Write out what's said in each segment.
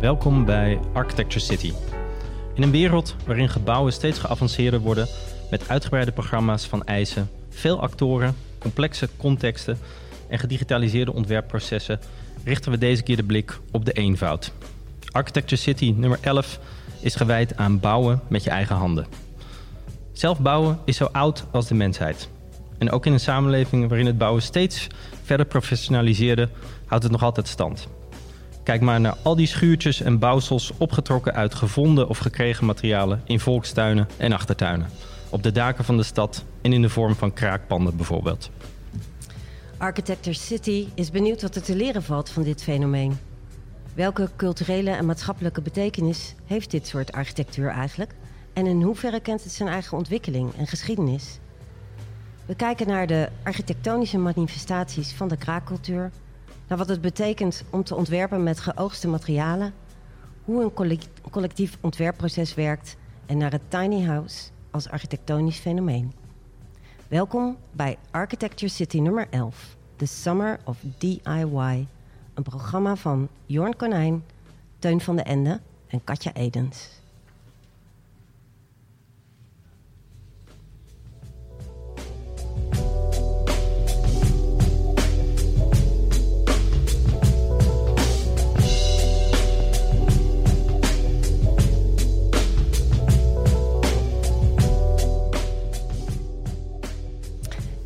Welkom bij Architecture City. In een wereld waarin gebouwen steeds geavanceerder worden, met uitgebreide programma's van eisen, veel actoren, complexe contexten en gedigitaliseerde ontwerpprocessen, richten we deze keer de blik op de eenvoud. Architecture City nummer 11 is gewijd aan bouwen met je eigen handen. Zelf bouwen is zo oud als de mensheid. En ook in een samenleving waarin het bouwen steeds verder professionaliseerde, houdt het nog altijd stand. Kijk maar naar al die schuurtjes en bouwsels opgetrokken uit gevonden of gekregen materialen in volkstuinen en achtertuinen. Op de daken van de stad en in de vorm van kraakpanden bijvoorbeeld. Architecture City is benieuwd wat er te leren valt van dit fenomeen. Welke culturele en maatschappelijke betekenis heeft dit soort architectuur eigenlijk? En in hoeverre kent het zijn eigen ontwikkeling en geschiedenis? We kijken naar de architectonische manifestaties van de kraakcultuur, naar wat het betekent om te ontwerpen met geoogste materialen, hoe een collectief ontwerpproces werkt en naar het tiny house als architectonisch fenomeen. Welkom bij Architecture City nummer 11, The Summer of DIY, een programma van Jorn Konijn, Teun van den Ende en Katja Edens.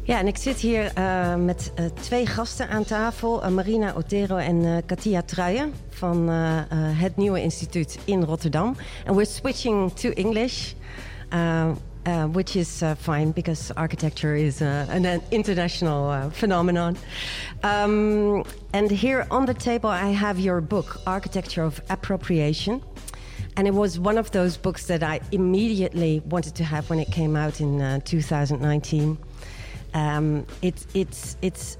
Ja, en ik zit hier met twee gasten aan tafel. Marina Otero en Katia Truijen van het Nieuwe Instituut in Rotterdam. And we're switching to English, which is fine because architecture is an international phenomenon. And here on the table I have your book, Architecture of Appropriation. And it was one of those books that I immediately wanted to have when it came out in 2019.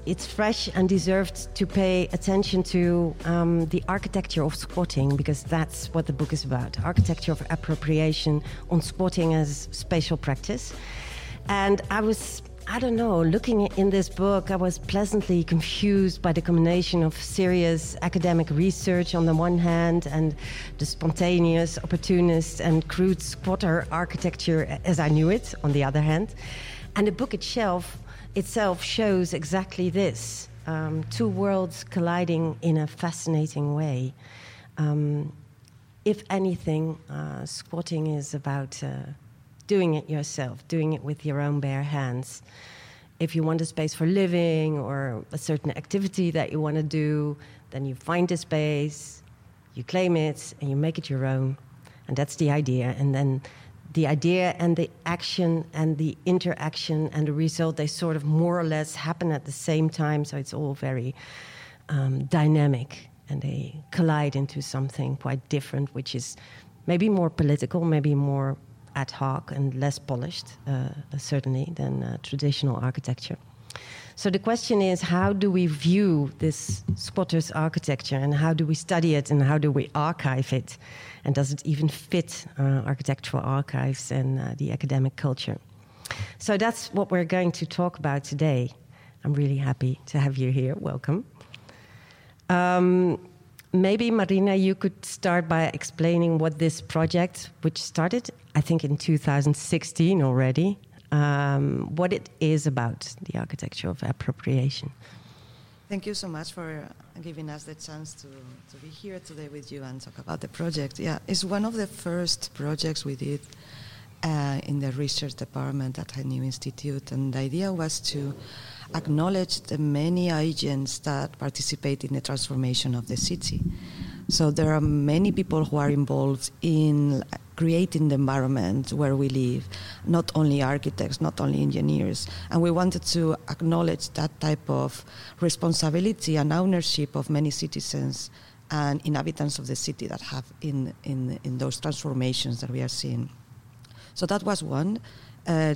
It's fresh and deserved to pay attention to the architecture of squatting, because that's what the book is about. Architecture of appropriation on squatting as spatial practice. And I was, looking in this book, I was pleasantly confused by the combination of serious academic research on the one hand and the spontaneous, opportunist and crude squatter architecture as I knew it on the other hand. And the book itself shows exactly this, two worlds colliding in a fascinating way. If anything, squatting is about doing it yourself, doing it with your own bare hands. If you want a space for living or a certain activity that you want to do, then you find a space, you claim it, and you make it your own. And that's the idea. And then the idea and the action and the interaction and the result, they sort of more or less happen at the same time. So it's all very dynamic, and they collide into something quite different, which is maybe more political, maybe more ad hoc and less polished, certainly, than traditional architecture. So the question is, how do we view this squatter's architecture, and how do we study it, and how do we archive it? And does it even fit architectural archives and the academic culture? So that's what we're going to talk about today. I'm really happy to have you here. Welcome. Maybe, Marina, you could start by explaining what this project, which started, I think, in 2016 already, what it is about, the architecture of appropriation. Thank you so much for giving us the chance to be here today with you and talk about the project. Yeah, it's one of the first projects we did in the research department at the New Institute, and the idea was to acknowledge the many agents that participate in the transformation of the city. So there are many people who are involved in creating the environment where we live, not only architects, not only engineers. And we wanted to acknowledge that type of responsibility and ownership of many citizens and inhabitants of the city that have in those transformations that we are seeing. So that was one,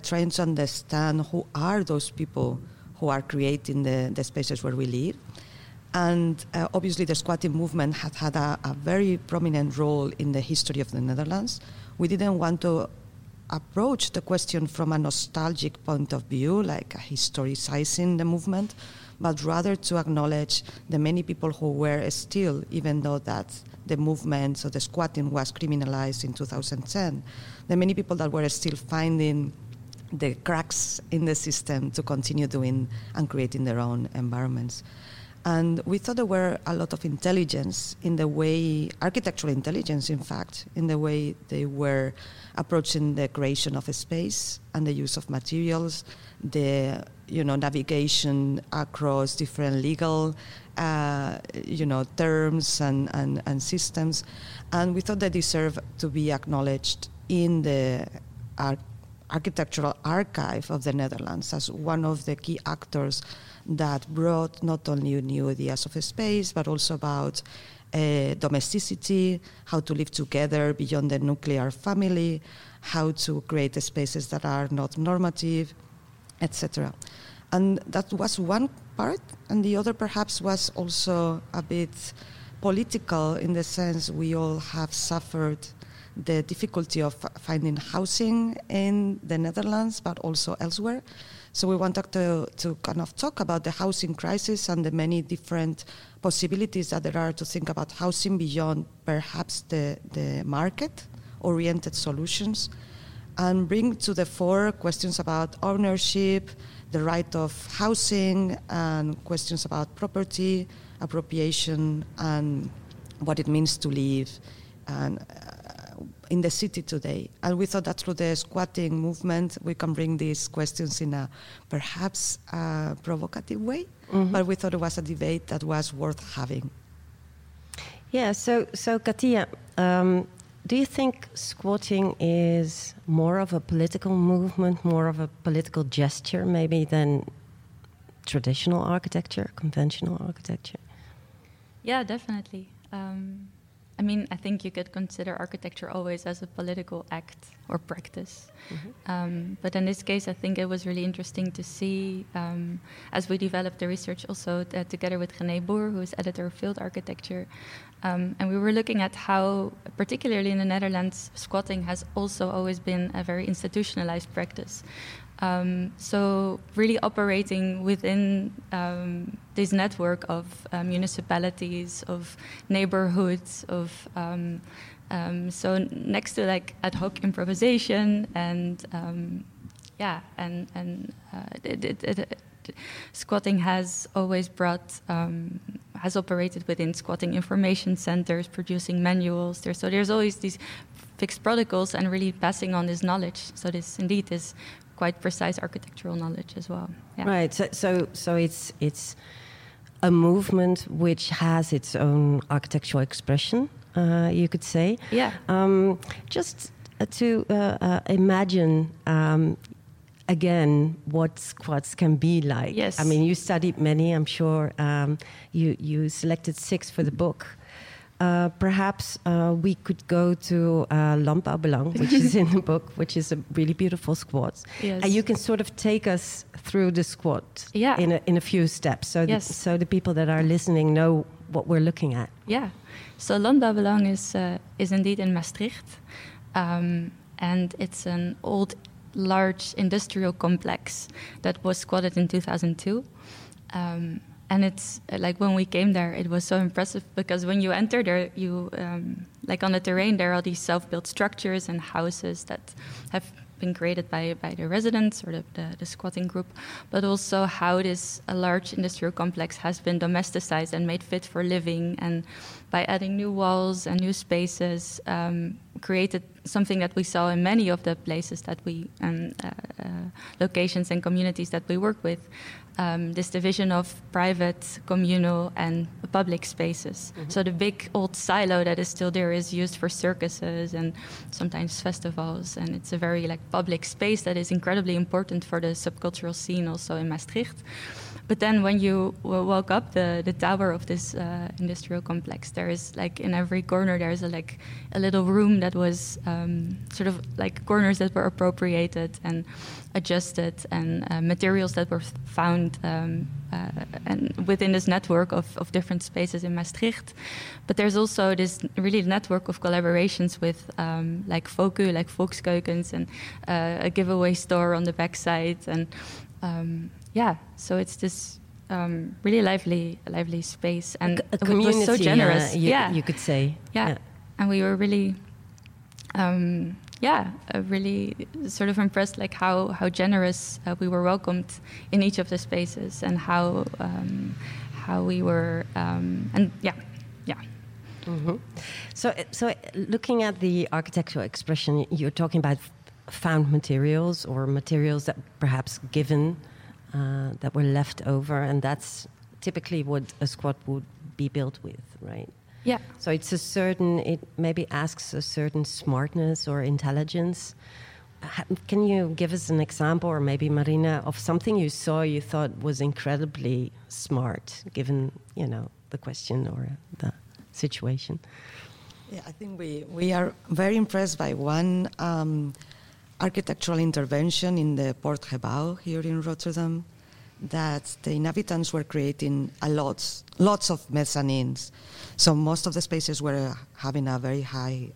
trying to understand who are those people who are creating the spaces where we live. And obviously the squatting movement had had a very prominent role in the history of the Netherlands. We didn't want to approach the question from a nostalgic point of view, like historicizing the movement, but rather to acknowledge the many people who were still, even though that the movement, so the squatting was criminalized in 2010, the many people that were still finding the cracks in the system to continue doing and creating their own environments. And we thought there were a lot of intelligence in the way, architectural intelligence, in fact, in the way they were approaching the creation of a space and the use of materials, the, you know, navigation across different legal, terms and systems. And we thought they deserve to be acknowledged in the architectural archive of the Netherlands as one of the key actors that brought not only new ideas of space, but also about domesticity, how to live together beyond the nuclear family, how to create spaces that are not normative, etc. And that was one part, and the other perhaps was also a bit political in the sense we all have suffered the difficulty of finding housing in the Netherlands, but also elsewhere. So we wanted to kind of talk about the housing crisis and the many different possibilities that there are to think about housing beyond perhaps the market-oriented solutions, and bring to the fore questions about ownership, the right of housing, and questions about property, appropriation, and what it means to live and in the city today. And we thought that through the squatting movement we can bring these questions in a perhaps provocative way, mm-hmm. but we thought it was a debate that was worth having. Yeah, so Katia, do you think squatting is more of a political movement, more of a political gesture maybe than traditional architecture, conventional architecture? Yeah, definitely. I mean, I think you could consider architecture always as a political act or practice. Mm-hmm. But in this case, I think it was really interesting to see, as we developed the research also together with René Boer, who is editor of Field Architecture, and we were looking at how, particularly in the Netherlands, squatting has also always been a very institutionalized practice. So really operating within this network of municipalities, of neighborhoods, of so next to like ad hoc improvisation squatting has always brought, has operated within squatting information centers, producing manuals. So there's always these fixed protocols and really passing on this knowledge. So this indeed is quite precise architectural knowledge as well. Yeah. Right. So it's a movement which has its own architectural expression, you could say. Yeah. Just to imagine. Again, what squats can be like. Yes. I mean, you studied many, I'm sure. You selected 6 for the book. Perhaps we could go to Landbouw Belang, which is in the book, which is a really beautiful squat. Yes. And you can sort of take us through the squat in a few steps, so the people that are listening know what we're looking at. Yeah. So Landbouw Belang is indeed in Maastricht, and it's an old, large industrial complex that was squatted in 2002, and it's like when we came there, it was so impressive because when you enter there, you like on the terrain there are these self-built structures and houses that have been created by the residents or the squatting group, but also how this a large industrial complex has been domesticized and made fit for living, and by adding new walls and new spaces, created something that we saw in many of the places that we and locations and communities that we work with, this division of private, communal and public spaces. Mm-hmm. So the big old silo that is still there is used for circuses and sometimes festivals, and it's a very like public space that is incredibly important for the subcultural scene also in Maastricht. But then when you walk up the tower of this industrial complex, there is like in every corner there is a little room that was sort of like corners that were appropriated and adjusted, and materials that were found and within this network of different spaces in Maastricht. But there's also this really network of collaborations with Foku, like Volkskeukens, and a giveaway store on the backside, and so it's this really lively space, and a community, it was so generous. You could say. Yeah, and we were really, really sort of impressed, like how generous we were welcomed in each of the spaces, and how we were, Mm-hmm. So looking at the architectural expression, you're talking about found materials or materials that perhaps given that were left over, and that's typically what a squat would be built with, right? Yeah. So it maybe asks a certain smartness or intelligence. Can you give us an example, or maybe Marina, of something you saw you thought was incredibly smart, given the question or the situation? Yeah, I think we are very impressed by one architectural intervention in the Poortgebouw here in Rotterdam, that the inhabitants were creating lots of mezzanines. So most of the spaces were having a very high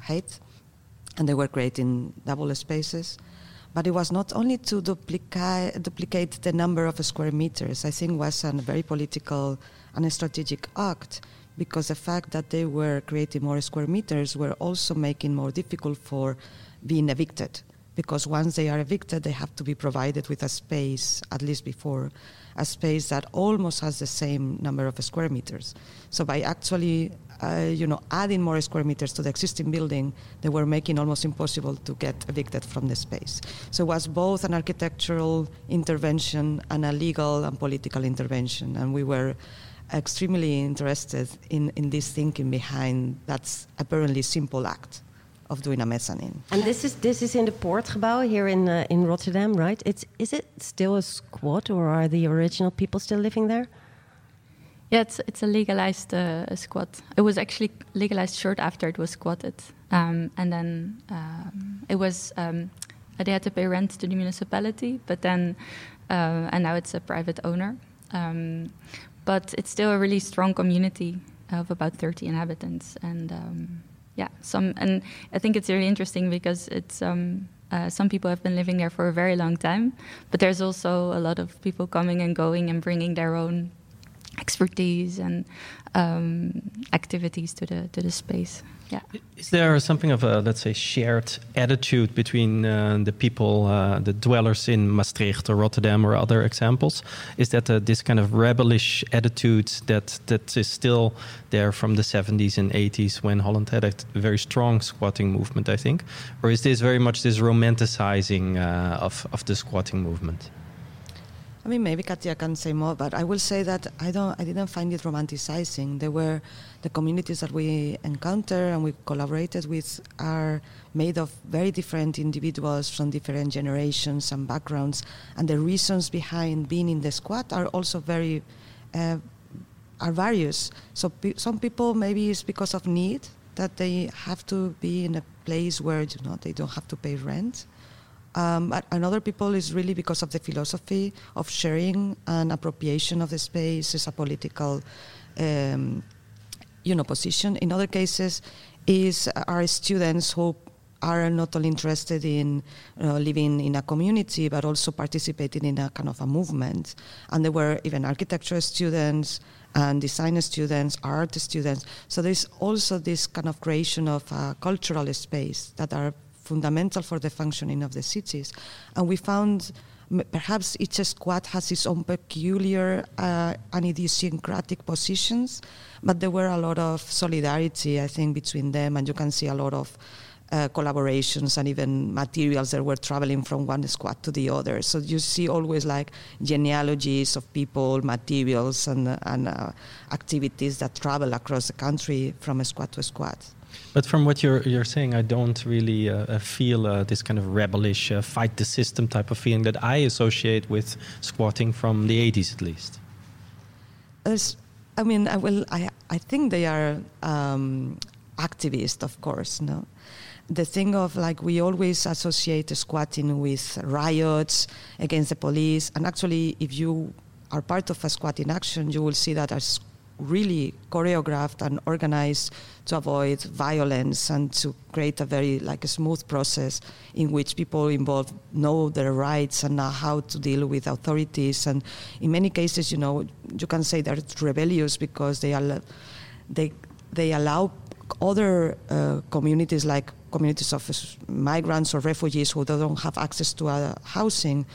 height, and they were creating double spaces. But it was not only to duplicate the number of square meters. I think it was a very political and a strategic act, because the fact that they were creating more square meters were also making more difficult for being evicted, because once they are evicted, they have to be provided with a space, at least before, a space that almost has the same number of square meters. So by actually, adding more square meters to the existing building, they were making almost impossible to get evicted from the space. So it was both an architectural intervention and a legal and political intervention, and we were extremely interested in this thinking behind that's apparently simple act of doing a mezzanine. And this is in the Poortgebouw here in Rotterdam, right? Is it still a squat, or are the original people still living there? Yeah, it's a legalized squat. It was actually legalized short after it was squatted, and then it was they had to pay rent to the municipality, but then and now it's a private owner. But it's still a really strong community of about 30 inhabitants, and and I think it's really interesting because it's some people have been living there for a very long time, but there's also a lot of people coming and going and bringing their own expertise and activities to the space. Yeah. Is there something of a, let's say, shared attitude between the people, the dwellers in Maastricht or Rotterdam or other examples? Is that this kind of rebellish attitude that is still there from the 70s and 80s, when Holland had a very strong squatting movement, I think? Or is this very much this romanticizing of the squatting movement? I mean, maybe Katja can say more, but I will say that I didn't find it romanticizing. There were the communities that we encounter and we collaborated with are made of very different individuals from different generations and backgrounds, and the reasons behind being in the squat are also very are various. So some people, maybe it's because of need that they have to be in a place where they don't have to pay rent. And other people is really because of the philosophy of sharing and appropriation of the space is a political, position. In other cases, are students who are not only interested in living in a community, but also participating in a kind of a movement. And there were even architecture students and design students, art students. So there's also this kind of creation of a cultural space that are fundamental for the functioning of the cities. And we found perhaps each squat has its own peculiar and idiosyncratic positions, but there were a lot of solidarity, I think, between them, and you can see a lot of collaborations and even materials that were traveling from one squat to the other. So you see always like genealogies of people, materials, and activities that travel across the country from a squat to a squat. But from what you're saying, I don't really feel this kind of rebellish fight the system type of feeling that I associate with squatting from the 80s, at least. I think they are activists, of course. No, the thing of like we always associate squatting with riots against the police, and actually, if you are part of a squatting action, you will see that as really choreographed and organized to avoid violence and to create a very like a smooth process in which people involved know their rights and know how to deal with authorities. And in many cases, you know, you can say they're rebellious because they allow other communities, like communities of migrants or refugees who don't have access to housing,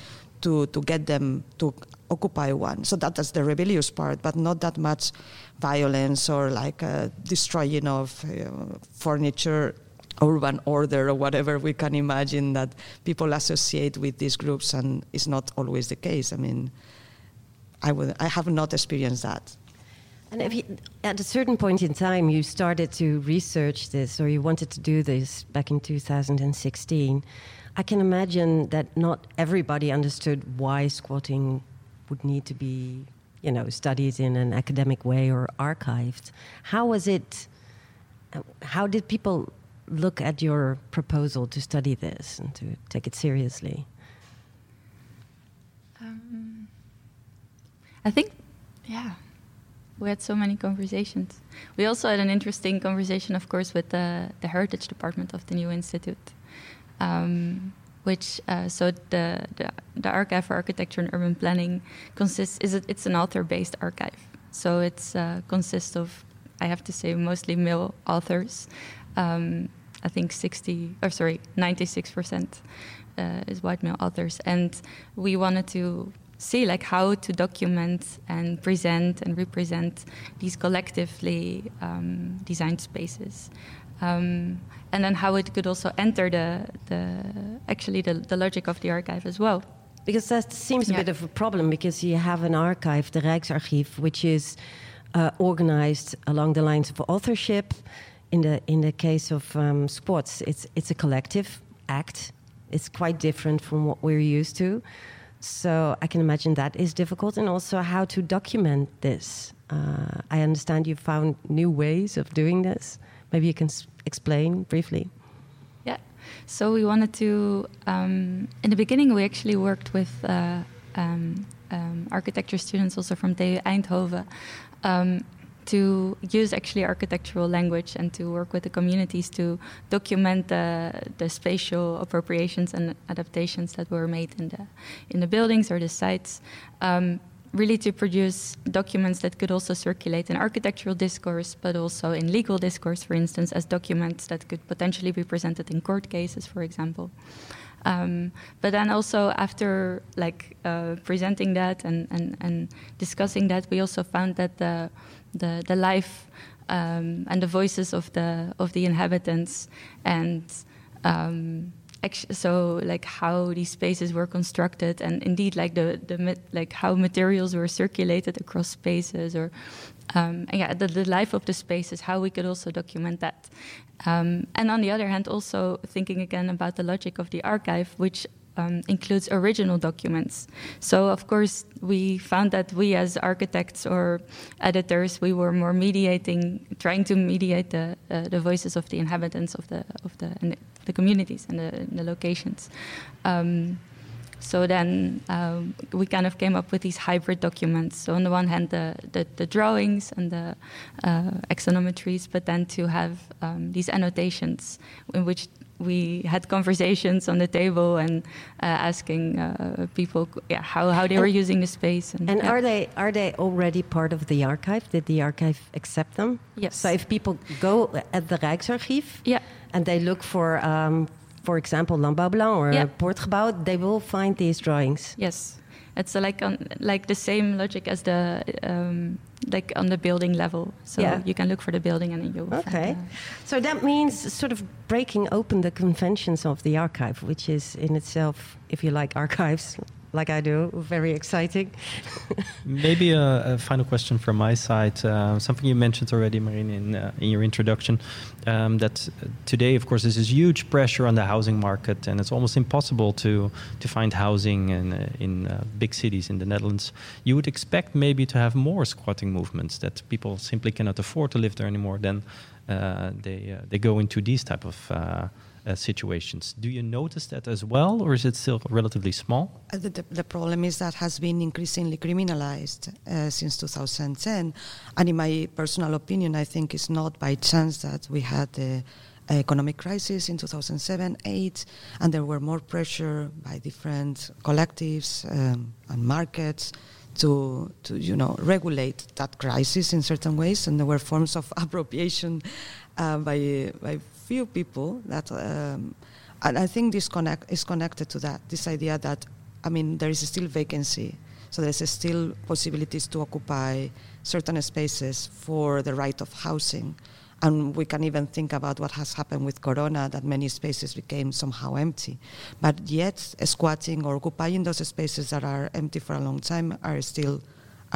to get them to occupy one. So that's the rebellious part, but not that much violence or like destroying of furniture, urban order, or whatever we can imagine that people associate with these groups, and it's not always the case. I mean, I have not experienced that. And if you, at a certain point in time, you started to research this, or you wanted to do this back in 2016. I can imagine that not everybody understood why squatting would need to be, you know, studied in an academic way or archived. How was it? How did people look at your proposal to study this and to take it seriously? I think, yeah, we had so many conversations. We also had an interesting conversation, of course, with the Heritage Department of the Nieuwe Instituut. The Archive for Architecture and Urban Planning it's an author-based archive, so it's consists of, I have to say, mostly male authors. I think 96% is white male authors, and we wanted to see like how to document and present and represent these collectively designed spaces. And then how it could also enter the logic of the archive as well. Because that seems a bit of a problem, because you have an archive, the Rijksarchief, which is organized along the lines of authorship. In the case of squats, it's a collective act. It's quite different from what we're used to. So I can imagine that is difficult, and also how to document this. I understand you found new ways of doing this. Maybe you can explain briefly. Yeah. So we wanted to... in the beginning, we actually worked with architecture students also from TU Eindhoven to use actually architectural language and to work with the communities to document the spatial appropriations and adaptations that were made in the buildings or the sites. Really to produce documents that could also circulate in architectural discourse, but also in legal discourse, for instance, as documents that could potentially be presented in court cases, for example. But then also after presenting that and discussing that, we also found that the life and the voices of the inhabitants and so, like how these spaces were constructed, and indeed, like the how materials were circulated across spaces, or the life of the spaces, how we could also document that. And on the other hand, also thinking again about the logic of the archive, which includes original documents. So, of course, we found that we as architects or editors, we were more trying to mediate the voices of the inhabitants of the communities and the locations. So then we kind of came up with these hybrid documents. So on the one hand, the drawings and the axonometries, but then to have these annotations in which we had conversations on the table and asking people how they were using the space. And are they already part of the archive? Did the archive accept them? Yes. So if people go at the Rijksarchief and they look for example, Landbouw Belang or Poortgebouw, they will find these drawings. Yes. It's the same logic as the on the building level. So you can look for the building and then you will find it. So that means sort of breaking open the conventions of the archive, which is in itself, if you like archives, like I do, very exciting. Maybe a final question from my side. Something you mentioned already, Marine, in your introduction, that today, of course, this is huge pressure on the housing market, and it's almost impossible to find housing in big cities in the Netherlands. You would expect maybe to have more squatting movements, that people simply cannot afford to live there anymore. Then they go into these type of situations. Do you notice that as well, or is it still relatively small? The problem is that has been increasingly criminalized since 2010. And in my personal opinion, I think it's not by chance that we had the economic crisis in 2007-8, and there were more pressure by different collectives and markets to regulate that crisis in certain ways, and there were forms of appropriation by few people that, and I think this is connected to that. This idea that, there is still vacancy, so there's still possibilities to occupy certain spaces for the right of housing. And we can even think about what has happened with Corona, that many spaces became somehow empty. But yet, squatting or occupying those spaces that are empty for a long time are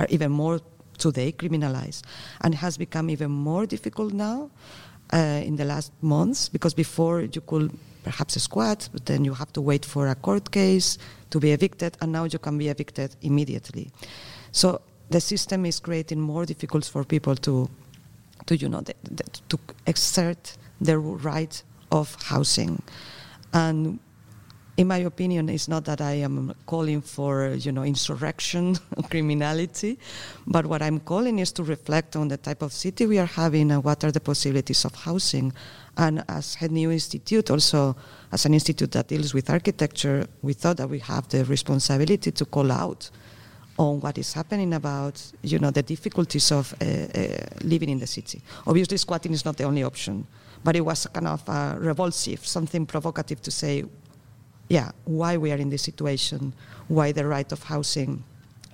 even more today criminalized. And has become even more difficult now in the last months, because before you could perhaps squat, but then you have to wait for a court case to be evicted, and now you can be evicted immediately. So the system is creating more difficulties for people to exert their right of housing. And in my opinion, it's not that I am calling for, insurrection, criminality, but what I'm calling is to reflect on the type of city we are having and what are the possibilities of housing. And as a Nieuwe Instituut, also as an institute that deals with architecture, we thought that we have the responsibility to call out on what is happening about, the difficulties of living in the city. Obviously, squatting is not the only option, but it was kind of revulsive, something provocative to say, why we are in this situation, why the right of housing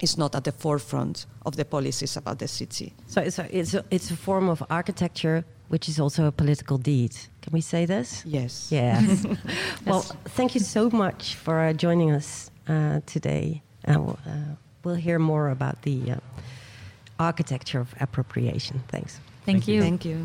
is not at the forefront of the policies about the city. So it's a form of architecture which is also a political deed. Can we say this? Yes. Yes. Well, thank you so much for joining us today. We'll hear more about the architecture of appropriation. Thanks. Thank you. Thank you.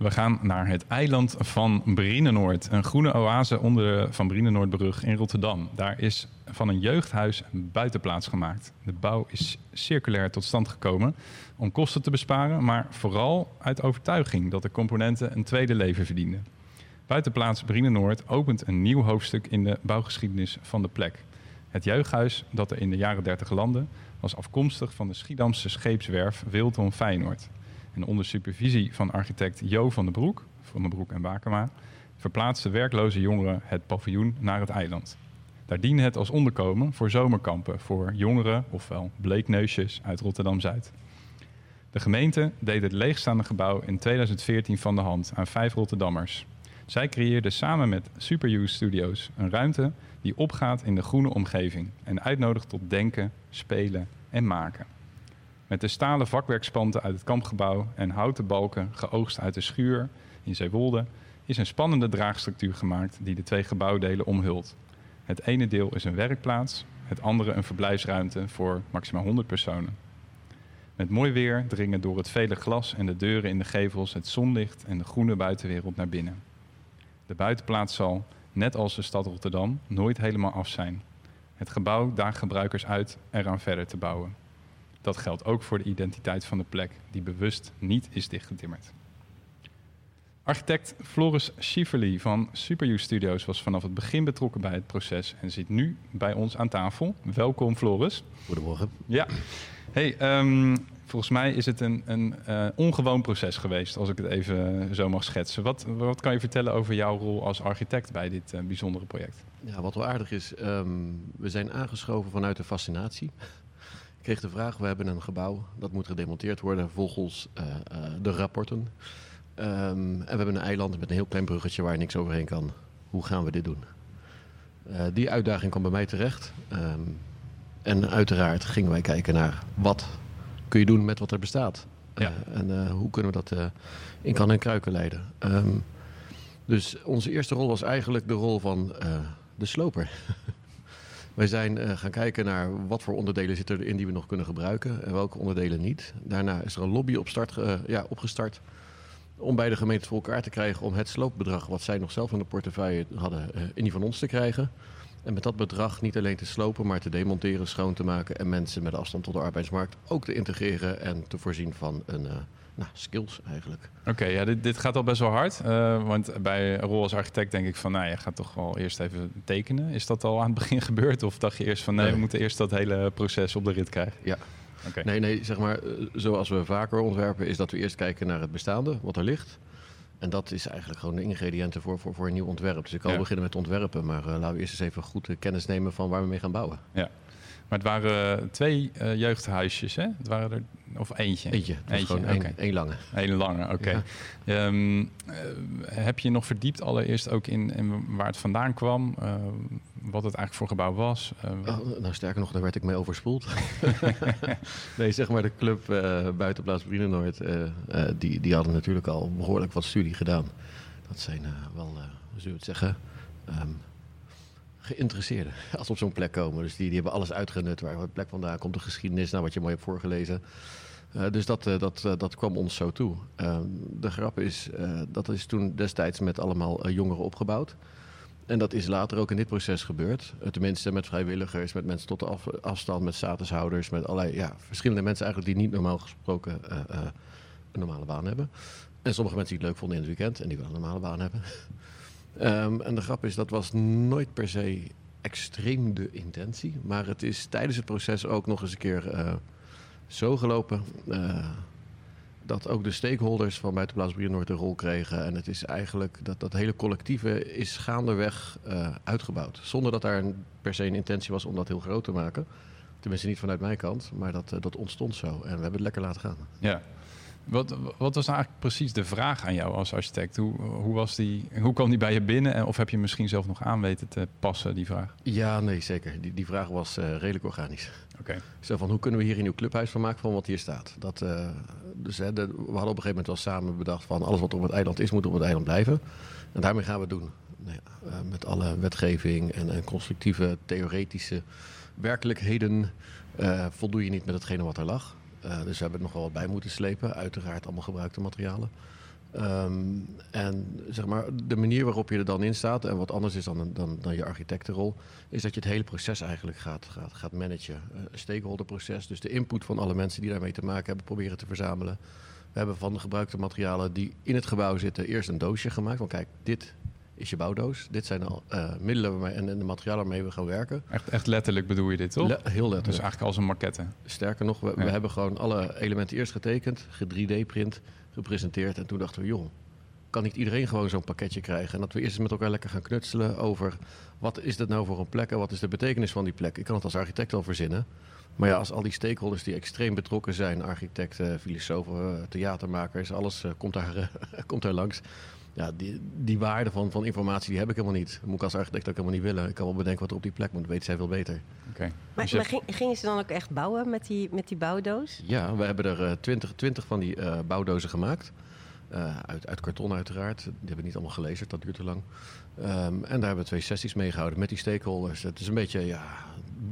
We gaan naar het eiland Van Brienenoord, een groene oase onder de Van Brienenoordbrug in Rotterdam. Daar is van een jeugdhuis een buitenplaats gemaakt. De bouw is circulair tot stand gekomen om kosten te besparen, maar vooral uit overtuiging dat de componenten een tweede leven verdienden. Buitenplaats Brienenoord opent een nieuw hoofdstuk in de bouwgeschiedenis van de plek. Het jeugdhuis, dat er in de jaren 30 landde, was afkomstig van de Schiedamse scheepswerf Wilton Feyenoord. En onder supervisie van architect Jo van den Broek en Bakema, verplaatsten werkloze jongeren het paviljoen naar het eiland. Daar diende het als onderkomen voor zomerkampen voor jongeren, ofwel bleekneusjes uit Rotterdam-Zuid. De gemeente deed het leegstaande gebouw in 2014 van de hand aan 5 Rotterdammers. Zij creëerden samen met Superuse Studios een ruimte die opgaat in de groene omgeving en uitnodigt tot denken, spelen en maken. Met de stalen vakwerkspanten uit het kampgebouw en houten balken geoogst uit de schuur in Zeewolde is een spannende draagstructuur gemaakt die de 2 gebouwdelen omhult. Het ene deel is een werkplaats, het andere een verblijfsruimte voor maximaal 100 personen. Met mooi weer dringen door het vele glas en de deuren in de gevels het zonlicht en de groene buitenwereld naar binnen. De buitenplaats zal, net als de stad Rotterdam, nooit helemaal af zijn. Het gebouw daagt gebruikers uit eraan verder te bouwen. Dat geldt ook voor de identiteit van de plek, die bewust niet is dichtgetimmerd. Architect Floris Schieverly van Superuse Studios was vanaf het begin betrokken bij het proces en zit nu bij ons aan tafel. Welkom, Floris. Goedemorgen. Ja. Hey, Volgens mij is het een ongewoon proces geweest, als ik het even zo mag schetsen. Wat kan je vertellen over jouw rol als architect bij dit bijzondere project? Ja, wat wel aardig is, we zijn aangeschoven vanuit de fascinatie. Ik kreeg de vraag, we hebben een gebouw, dat moet gedemonteerd worden volgens de rapporten. En we hebben een eiland met een heel klein bruggetje waar niks overheen kan. Hoe gaan we dit doen? Die uitdaging kwam bij mij terecht. En uiteraard gingen wij kijken naar wat kun je doen met wat er bestaat. Ja. En hoe kunnen we dat in kan en kruiken leiden. Dus onze eerste rol was eigenlijk de rol van de sloper. Wij zijn gaan kijken naar wat voor onderdelen zitten erin die we nog kunnen gebruiken. En welke onderdelen niet. Daarna is er een lobby opgestart. Om bij de gemeente voor elkaar te krijgen om het sloopbedrag wat zij nog zelf in de portefeuille hadden in die van ons te krijgen. En met dat bedrag niet alleen te slopen, maar te demonteren, schoon te maken en mensen met afstand tot de arbeidsmarkt ook te integreren en te voorzien van een skills eigenlijk. Oké, ja, dit gaat al best wel hard. Want bij een rol als architect denk ik van, nou, je gaat toch wel eerst even tekenen. Is dat al aan het begin gebeurd? Of dacht je eerst van, nee. We moeten eerst dat hele proces op de rit krijgen? Ja. Okay. Nee, zeg maar, zoals we vaker ontwerpen is dat we eerst kijken naar het bestaande, wat er ligt. En dat is eigenlijk gewoon de ingrediënten voor een nieuw ontwerp. Dus ik kan beginnen met ontwerpen, maar laten we eerst eens even goed kennis nemen van waar we mee gaan bouwen. Ja, maar het waren twee jeugdhuisjes, hè? Het waren er, of eentje? Eentje, gewoon één lange. Eén lange, oké. Ja. Heb je nog verdiept allereerst ook in waar het vandaan kwam? Wat het eigenlijk voor gebouw was? Sterker nog, daar werd ik mee overspoeld. Nee, zeg maar de club Buitenplaats Brienenoord, die hadden natuurlijk al behoorlijk wat studie gedaan. Dat zijn hoe zullen we het zeggen, geïnteresseerden als we op zo'n plek komen. Dus die hebben alles uitgenut. Waar de plek vandaan komt, de geschiedenis, wat je mooi hebt voorgelezen. Dus dat kwam ons zo toe. De grap is, dat is toen destijds met allemaal jongeren opgebouwd. En dat is later ook in dit proces gebeurd. Tenminste met vrijwilligers, met mensen tot de afstand, met statushouders, met allerlei verschillende mensen eigenlijk die niet normaal gesproken een normale baan hebben. En sommige mensen die het leuk vonden in het weekend en die wel een normale baan hebben. En de grap is, dat was nooit per se extreem de intentie. Maar het is tijdens het proces ook nog eens een keer zo gelopen... dat ook de stakeholders van Buitenplaats Brienenoord een rol kregen. En het is eigenlijk dat hele collectieve is gaandeweg uitgebouwd. Zonder dat daar per se een intentie was om dat heel groot te maken. Tenminste niet vanuit mijn kant, maar dat ontstond zo. En we hebben het lekker laten gaan. Ja. Wat was nou eigenlijk precies de vraag aan jou als architect? Hoe kwam die bij je binnen? En of heb je misschien zelf nog aan weten te passen, die vraag? Ja, nee, zeker. Die vraag was redelijk organisch. Okay. Zo van, hoe kunnen we hier een nieuw clubhuis van maken van wat hier staat? Dus we hadden op een gegeven moment wel samen bedacht van... alles wat op het eiland is, moet op het eiland blijven. En daarmee gaan we het doen. Nou ja, met alle wetgeving en constructieve, theoretische werkelijkheden... voldoe je niet met hetgene wat er lag. Dus we hebben er nog wel wat bij moeten slepen. Uiteraard allemaal gebruikte materialen. En zeg maar, de manier waarop je er dan in staat... en wat anders is dan je architectenrol... is dat je het hele proces eigenlijk gaat managen. Een stakeholderproces, dus de input van alle mensen... die daarmee te maken hebben, proberen te verzamelen. We hebben van de gebruikte materialen die in het gebouw zitten... eerst een doosje gemaakt. Want kijk, dit is je bouwdoos. Dit zijn al middelen en de materialen waarmee we gaan werken. Echt letterlijk bedoel je dit, toch? Heel letterlijk. Dus eigenlijk als een maquette. Sterker nog, we hebben gewoon alle elementen eerst getekend... 3D-print... gepresenteerd en toen dachten we, joh, kan niet iedereen gewoon zo'n pakketje krijgen? En dat we eerst eens met elkaar lekker gaan knutselen over wat is dat nou voor een plek en wat is de betekenis van die plek? Ik kan het als architect al verzinnen, maar ja, als al die stakeholders die extreem betrokken zijn, architecten, filosofen, theatermakers, alles komt daar langs. Ja, die waarde van informatie die heb ik helemaal niet. Dat moet ik als architect ook helemaal niet willen. Ik kan wel bedenken wat er op die plek moet. Dat weet zij veel beter. Okay. Maar gingen ze dan ook echt bouwen met die bouwdoos? Ja, we hebben er 20 van die bouwdozen gemaakt. Uit karton uiteraard. Die hebben niet allemaal gelezerd, dat duurt te lang. En daar hebben we 2 sessies mee gehouden met die stakeholders. Het is een beetje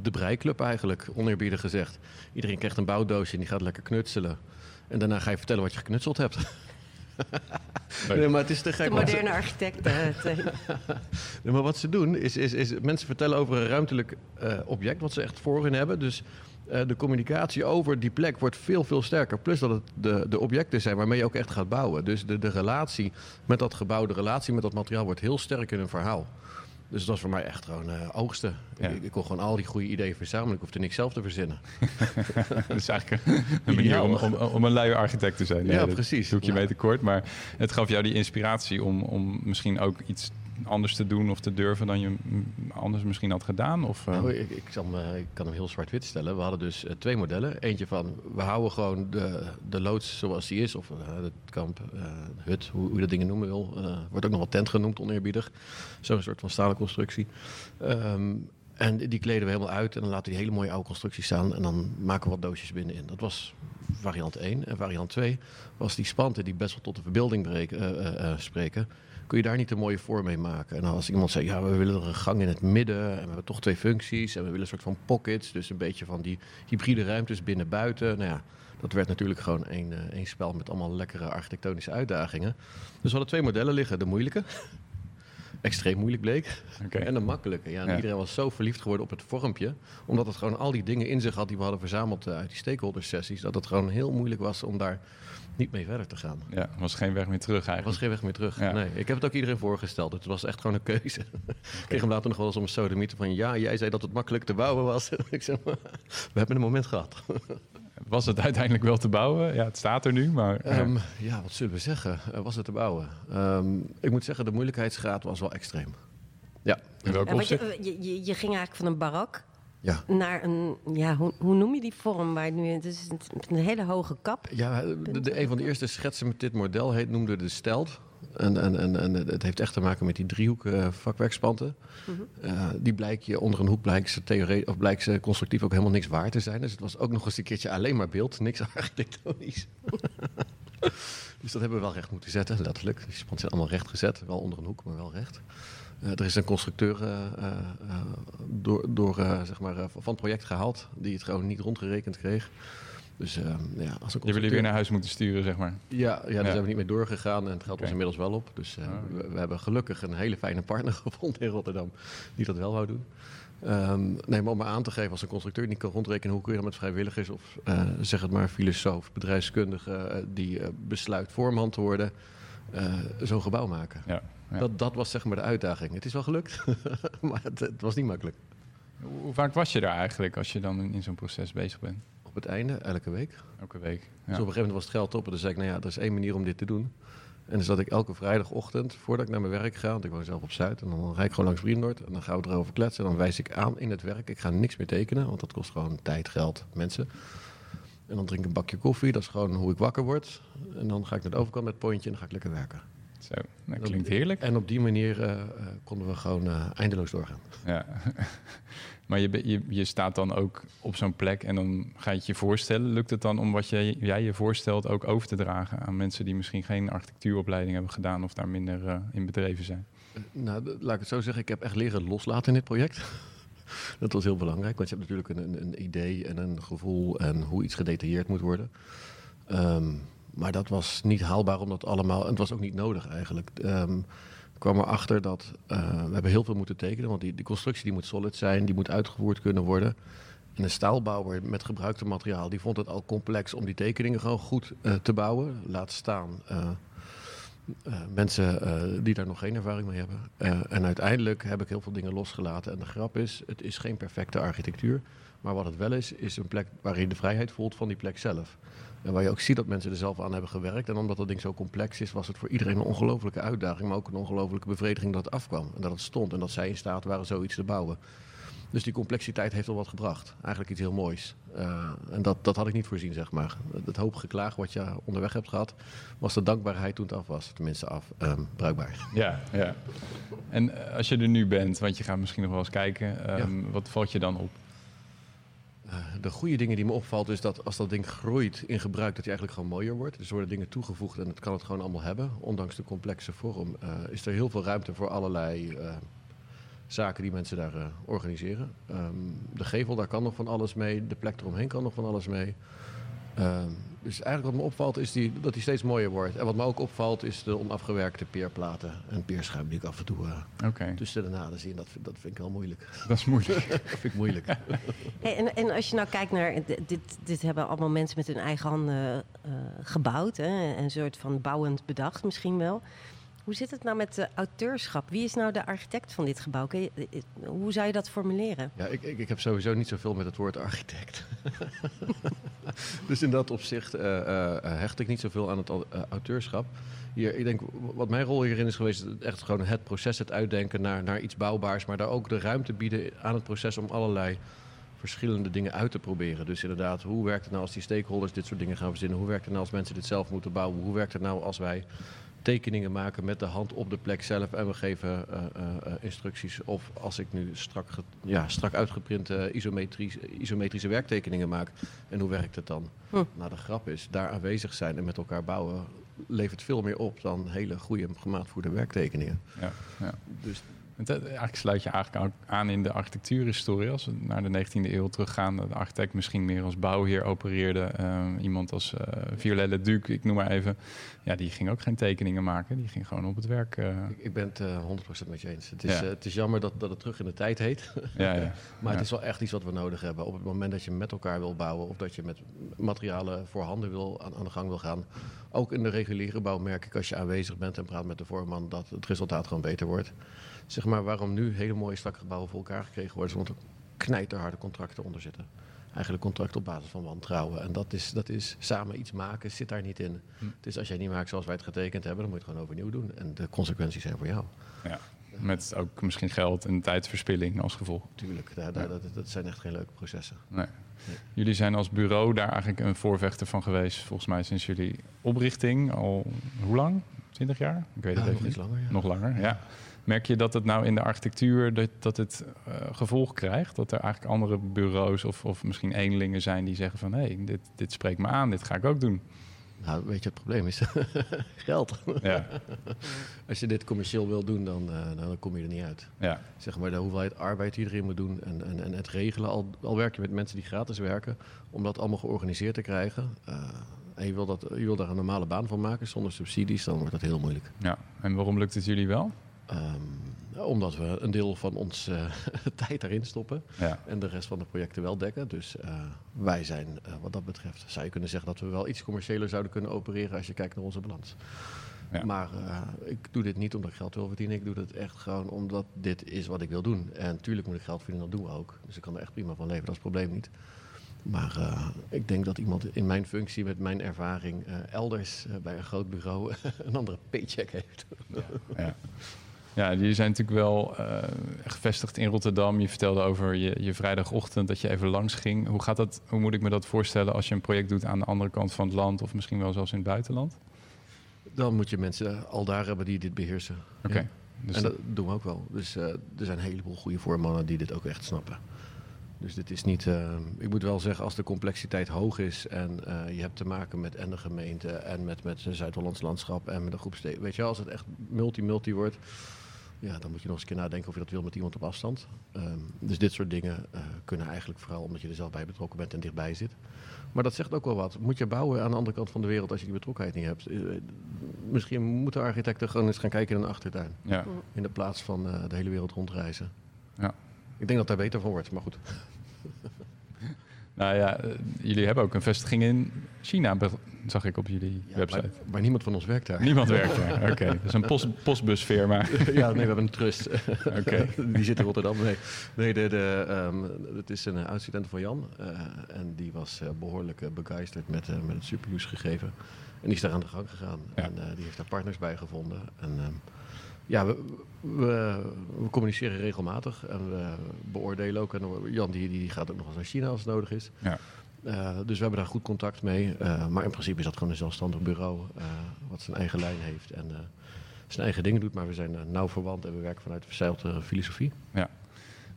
de breiklub eigenlijk, oneerbiedig gezegd. Iedereen krijgt een bouwdoosje en die gaat lekker knutselen. En daarna ga je vertellen wat je geknutseld hebt. Nee, maar het is te gek. De moderne architecten. Nee, maar wat ze doen is mensen vertellen over een ruimtelijk object wat ze echt voor hun hebben. Dus de communicatie over die plek wordt veel, veel sterker. Plus dat het de objecten zijn waarmee je ook echt gaat bouwen. Dus de relatie met dat gebouw, de relatie met dat materiaal wordt heel sterk in hun verhaal. Dus dat was voor mij echt gewoon oogsten. Ja. Ik kon gewoon al die goede ideeën verzamelen. Ik hoefde niks zelf te verzinnen. Dat is eigenlijk een manier om een luie architect te zijn. Nee, ja, precies. Doe ik je mee tekort. Maar het gaf jou die inspiratie om misschien ook iets anders te doen of te durven dan je anders misschien had gedaan? Of, Nou, ik kan hem heel zwart-wit stellen. We hadden dus twee modellen. Eentje van, we houden gewoon de loods zoals die is. Of het kamp, hut, hoe je dat dingen noemen wil. Wordt ook nog wel tent genoemd, oneerbiedig. Zo'n soort van stalen constructie. En die kleden we helemaal uit en dan laten we die hele mooie oude constructie staan. En dan maken we wat doosjes binnenin. Dat was variant 1. En variant 2 was die spanten die best wel tot de verbeelding spreken. Kun je daar niet een mooie vorm mee maken? En als iemand zei, ja, we willen er een gang in het midden. En we hebben toch twee functies. En we willen een soort van pockets. Dus een beetje van die hybride ruimtes binnen-buiten. Nou ja, dat werd natuurlijk gewoon één spel met allemaal lekkere architectonische uitdagingen. Dus we hadden twee modellen liggen. De moeilijke, extreem moeilijk bleek. Okay. En de makkelijke. Ja, en iedereen was zo verliefd geworden op het vormpje. Omdat het gewoon al die dingen in zich had die we hadden verzameld uit die stakeholder-sessies. Dat het gewoon heel moeilijk was om daar niet mee verder te gaan. Ja, was geen weg meer terug eigenlijk. Ja. Nee, ik heb het ook iedereen voorgesteld. Het was echt gewoon een keuze. Okay. Ik kreeg hem later nog wel eens om een sodemieten van, ja, jij zei dat het makkelijk te bouwen was. Ik zei, we hebben een moment gehad. Was het uiteindelijk wel te bouwen? Ja, het staat er nu, maar... ja, wat zullen we zeggen? Was het te bouwen? Ik moet zeggen, de moeilijkheidsgraad was wel extreem. Ja. Je ging eigenlijk van een barak... Ja. Naar een, ja, hoe noem je die vorm? Waar het nu, het is een hele hoge kap. Ja, een van de eerste schetsen met dit model noemde de stelt. En het heeft echt te maken met die driehoeken vakwerkspanten. Mm-hmm. Die blijkt ze constructief ook helemaal niks waar te zijn. Dus het was ook nog eens een keertje alleen maar beeld, niks architectonisch. Dus dat hebben we wel recht moeten zetten, letterlijk. Die spanten zijn allemaal recht gezet, wel onder een hoek, maar wel recht. Er is een constructeur van het project gehaald die het gewoon niet rondgerekend kreeg. Dus als een constructeur... Die willen weer naar huis moeten sturen, zeg maar. Ja, daar zijn we niet mee doorgegaan en het geld was inmiddels wel op. Dus we hebben gelukkig een hele fijne partner gevonden in Rotterdam die dat wel wou doen. Maar om maar aan te geven, als een constructeur niet kan rondrekenen, hoe kun je dan met vrijwilligers of zeg het maar filosoof, bedrijfskundige die besluit voorhand te worden, zo'n gebouw maken? Ja. Ja. Dat was zeg maar de uitdaging. Het is wel gelukt, maar het was niet makkelijk. Hoe vaak was je daar eigenlijk als je dan in zo'n proces bezig bent? Op het einde, elke week. Elke week, ja. Dus op een gegeven moment was het geld op en dan zei ik, nou ja, er is één manier om dit te doen. En dan zat ik elke vrijdagochtend, voordat ik naar mijn werk ga, want ik woon zelf op Zuid, en dan rijd ik gewoon langs Brienenoord en dan gaan we erover kletsen. En dan wijs ik aan in het werk, ik ga niks meer tekenen, want dat kost gewoon tijd, geld, mensen. En dan drink ik een bakje koffie, dat is gewoon hoe ik wakker word. En dan ga ik naar de overkant met het pontje en dan ga ik lekker werken. Zo, dat klinkt heerlijk. En op die manier konden we gewoon eindeloos doorgaan. Ja. Maar je staat dan ook op zo'n plek en dan ga je het je voorstellen. Lukt het dan om wat jij je voorstelt ook over te dragen aan mensen die misschien geen architectuuropleiding hebben gedaan of daar minder in bedreven zijn? Laat ik het zo zeggen. Ik heb echt leren loslaten in dit project. Dat was heel belangrijk, want je hebt natuurlijk een idee en een gevoel en hoe iets gedetailleerd moet worden. Maar dat was niet haalbaar om dat allemaal... En het was ook niet nodig eigenlijk. Ik kwam erachter dat... we hebben heel veel moeten tekenen. Want die constructie die moet solid zijn. Die moet uitgevoerd kunnen worden. En een staalbouwer met gebruikte materiaal... die vond het al complex om die tekeningen gewoon goed te bouwen. Laat staan... mensen die daar nog geen ervaring mee hebben. En uiteindelijk heb ik heel veel dingen losgelaten. En de grap is, het is geen perfecte architectuur. Maar wat het wel is een plek waar je de vrijheid voelt van die plek zelf. En waar je ook ziet dat mensen er zelf aan hebben gewerkt. En omdat dat ding zo complex is, was het voor iedereen een ongelofelijke uitdaging. Maar ook een ongelofelijke bevrediging dat het afkwam. En dat het stond. En dat zij in staat waren zoiets te bouwen. Dus die complexiteit heeft al wat gebracht. Eigenlijk iets heel moois. En dat had ik niet voorzien, zeg maar. Het hoop geklaag wat je onderweg hebt gehad... was de dankbaarheid toen het af was. Tenminste bruikbaar. Ja. En als je er nu bent, want je gaat misschien nog wel eens kijken... Wat valt je dan op? De goede dingen die me opvalt is dat als dat ding groeit in gebruik... dat hij eigenlijk gewoon mooier wordt. Dus er worden dingen toegevoegd en het kan het gewoon allemaal hebben. Ondanks de complexe vorm is er heel veel ruimte voor allerlei... zaken die mensen daar organiseren. De gevel, daar kan nog van alles mee. De plek eromheen kan nog van alles mee. Dus eigenlijk wat me opvalt is dat die steeds mooier wordt. En wat me ook opvalt is de onafgewerkte peerplaten en peerschuim die ik af en toe tussen de naden zie. En dat vind ik wel moeilijk. Dat is moeilijk. Dat vind ik moeilijk. Hey, en als je nou kijkt naar... Dit hebben allemaal mensen met hun eigen handen gebouwd. Hè? Een soort van bouwend bedacht misschien wel. Hoe zit het nou met de auteurschap? Wie is nou de architect van dit gebouw? Hoe zou je dat formuleren? Ja, ik heb sowieso niet zoveel met het woord architect. Dus in dat opzicht hecht ik niet zoveel aan het auteurschap. Ik denk, wat mijn rol hierin is geweest, echt gewoon het proces, het uitdenken naar iets bouwbaars. Maar daar ook de ruimte bieden aan het proces om allerlei verschillende dingen uit te proberen. Dus inderdaad, hoe werkt het nou als die stakeholders dit soort dingen gaan verzinnen? Hoe werkt het nou als mensen dit zelf moeten bouwen? Hoe werkt het nou als wij tekeningen maken met de hand op de plek zelf en we geven instructies? Of als ik nu strak uitgeprinte isometrische werktekeningen maak. En hoe werkt het dan? Nou, de grap is, daar aanwezig zijn en met elkaar bouwen levert veel meer op dan hele goede gemaatvoerde werktekeningen. Ja, ja. Dus eigenlijk sluit je eigenlijk aan in de architectuurhistorie. Als we naar de 19e eeuw teruggaan, de architect misschien meer als bouwheer opereerde. Iemand als Viollet le Duc, ik noem maar even. Ja, die ging ook geen tekeningen maken. Die ging gewoon op het werk. Ik ben het 100% met je eens. Het is jammer dat het terug in de tijd heet. Ja, ja. Maar het is wel echt iets wat we nodig hebben. Op het moment dat je met elkaar wil bouwen of dat je met materialen voorhanden aan de gang wil gaan. Ook in de reguliere bouw merk ik als je aanwezig bent en praat met de voorman dat het resultaat gewoon beter wordt. Zeg maar waarom nu hele mooie strakke gebouwen voor elkaar gekregen worden, is omdat er knijterharde contracten onder zitten. Eigenlijk contracten op basis van wantrouwen. En dat is samen iets maken, zit daar niet in. Het is als jij niet maakt zoals wij het getekend hebben, dan moet je het gewoon overnieuw doen. En de consequenties zijn voor jou. Ja, met ook misschien geld en tijdverspilling als gevolg. Tuurlijk, dat zijn echt geen leuke processen. Nee. Nee. Jullie zijn als bureau daar eigenlijk een voorvechter van geweest, volgens mij sinds jullie oprichting al hoe lang? 20 jaar? Ik weet het even niet. Langer, ja. Nog langer, ja. Merk je dat het nou in de architectuur dat het gevolg krijgt? Dat er eigenlijk andere bureaus of misschien eenlingen zijn die zeggen van hé, dit spreekt me aan, dit ga ik ook doen. Nou, weet je, het probleem is geld. Ja. Als je dit commercieel wil doen, dan kom je er niet uit. Ja. Zeg maar de hoeveelheid arbeid die iedereen moet doen en het regelen. Al werk je met mensen die gratis werken, om dat allemaal georganiseerd te krijgen. En je wil daar een normale baan van maken zonder subsidies, dan wordt dat heel moeilijk. Ja. En waarom lukt het jullie wel? Omdat we een deel van onze tijd daarin stoppen en de rest van de projecten wel dekken. Dus wij zijn wat dat betreft, zou je kunnen zeggen dat we wel iets commerciëler zouden kunnen opereren als je kijkt naar onze balans. Ja. Maar ik doe dit niet omdat ik geld wil verdienen. Ik doe dit echt gewoon omdat dit is wat ik wil doen. En tuurlijk moet ik geld verdienen, dat doen we ook. Dus ik kan er echt prima van leven, dat is het probleem niet. Maar ik denk dat iemand in mijn functie, met mijn ervaring, elders bij een groot bureau een andere paycheck heeft. Ja, ja. Ja, jullie zijn natuurlijk wel gevestigd in Rotterdam. Je vertelde over je vrijdagochtend dat je even langs ging. Hoe moet ik me dat voorstellen als je een project doet aan de andere kant van het land of misschien wel zelfs in het buitenland? Dan moet je mensen al daar hebben die dit beheersen. Okay, ja. Dus en dat doen we ook wel. Dus er zijn een heleboel goede voormannen die dit ook echt snappen. Dus dit is niet... ik moet wel zeggen, als de complexiteit hoog is en je hebt te maken met en de gemeente en met Zuid-Hollands landschap en met een groep steden. Weet je, als het echt multi-multi wordt, ja, dan moet je nog eens een keer nadenken of je dat wil met iemand op afstand. Dus dit soort dingen kunnen eigenlijk vooral omdat je er zelf bij betrokken bent en dichtbij zit. Maar dat zegt ook wel wat. Moet je bouwen aan de andere kant van de wereld als je die betrokkenheid niet hebt? Misschien moeten architecten gewoon eens gaan kijken in een achtertuin. Ja. In de plaats van de hele wereld rondreizen. Ja. Ik denk dat daar beter van wordt, maar goed. Nou ja, jullie hebben ook een vestiging in China, zag ik op jullie website. Maar niemand van ons werkt daar. Niemand werkt daar, oké. Okay. Dat is een postbusfirma. Ja, nee, we hebben een trust. Oké. Okay. Die zit in Rotterdam. Nee, het is een oud-student van Jan. En die was behoorlijk begeisterd met het Superuse gegeven. En die is daar aan de gang gegaan. Ja. En die heeft daar partners bij gevonden. En... ja, we communiceren regelmatig en we beoordelen ook. En Jan die gaat ook nog eens naar China als het nodig is. Ja. Dus we hebben daar goed contact mee. Maar in principe is dat gewoon een zelfstandig bureau wat zijn eigen lijn heeft en zijn eigen dingen doet. Maar we zijn nauw verwant en we werken vanuit dezelfde filosofie. Ja.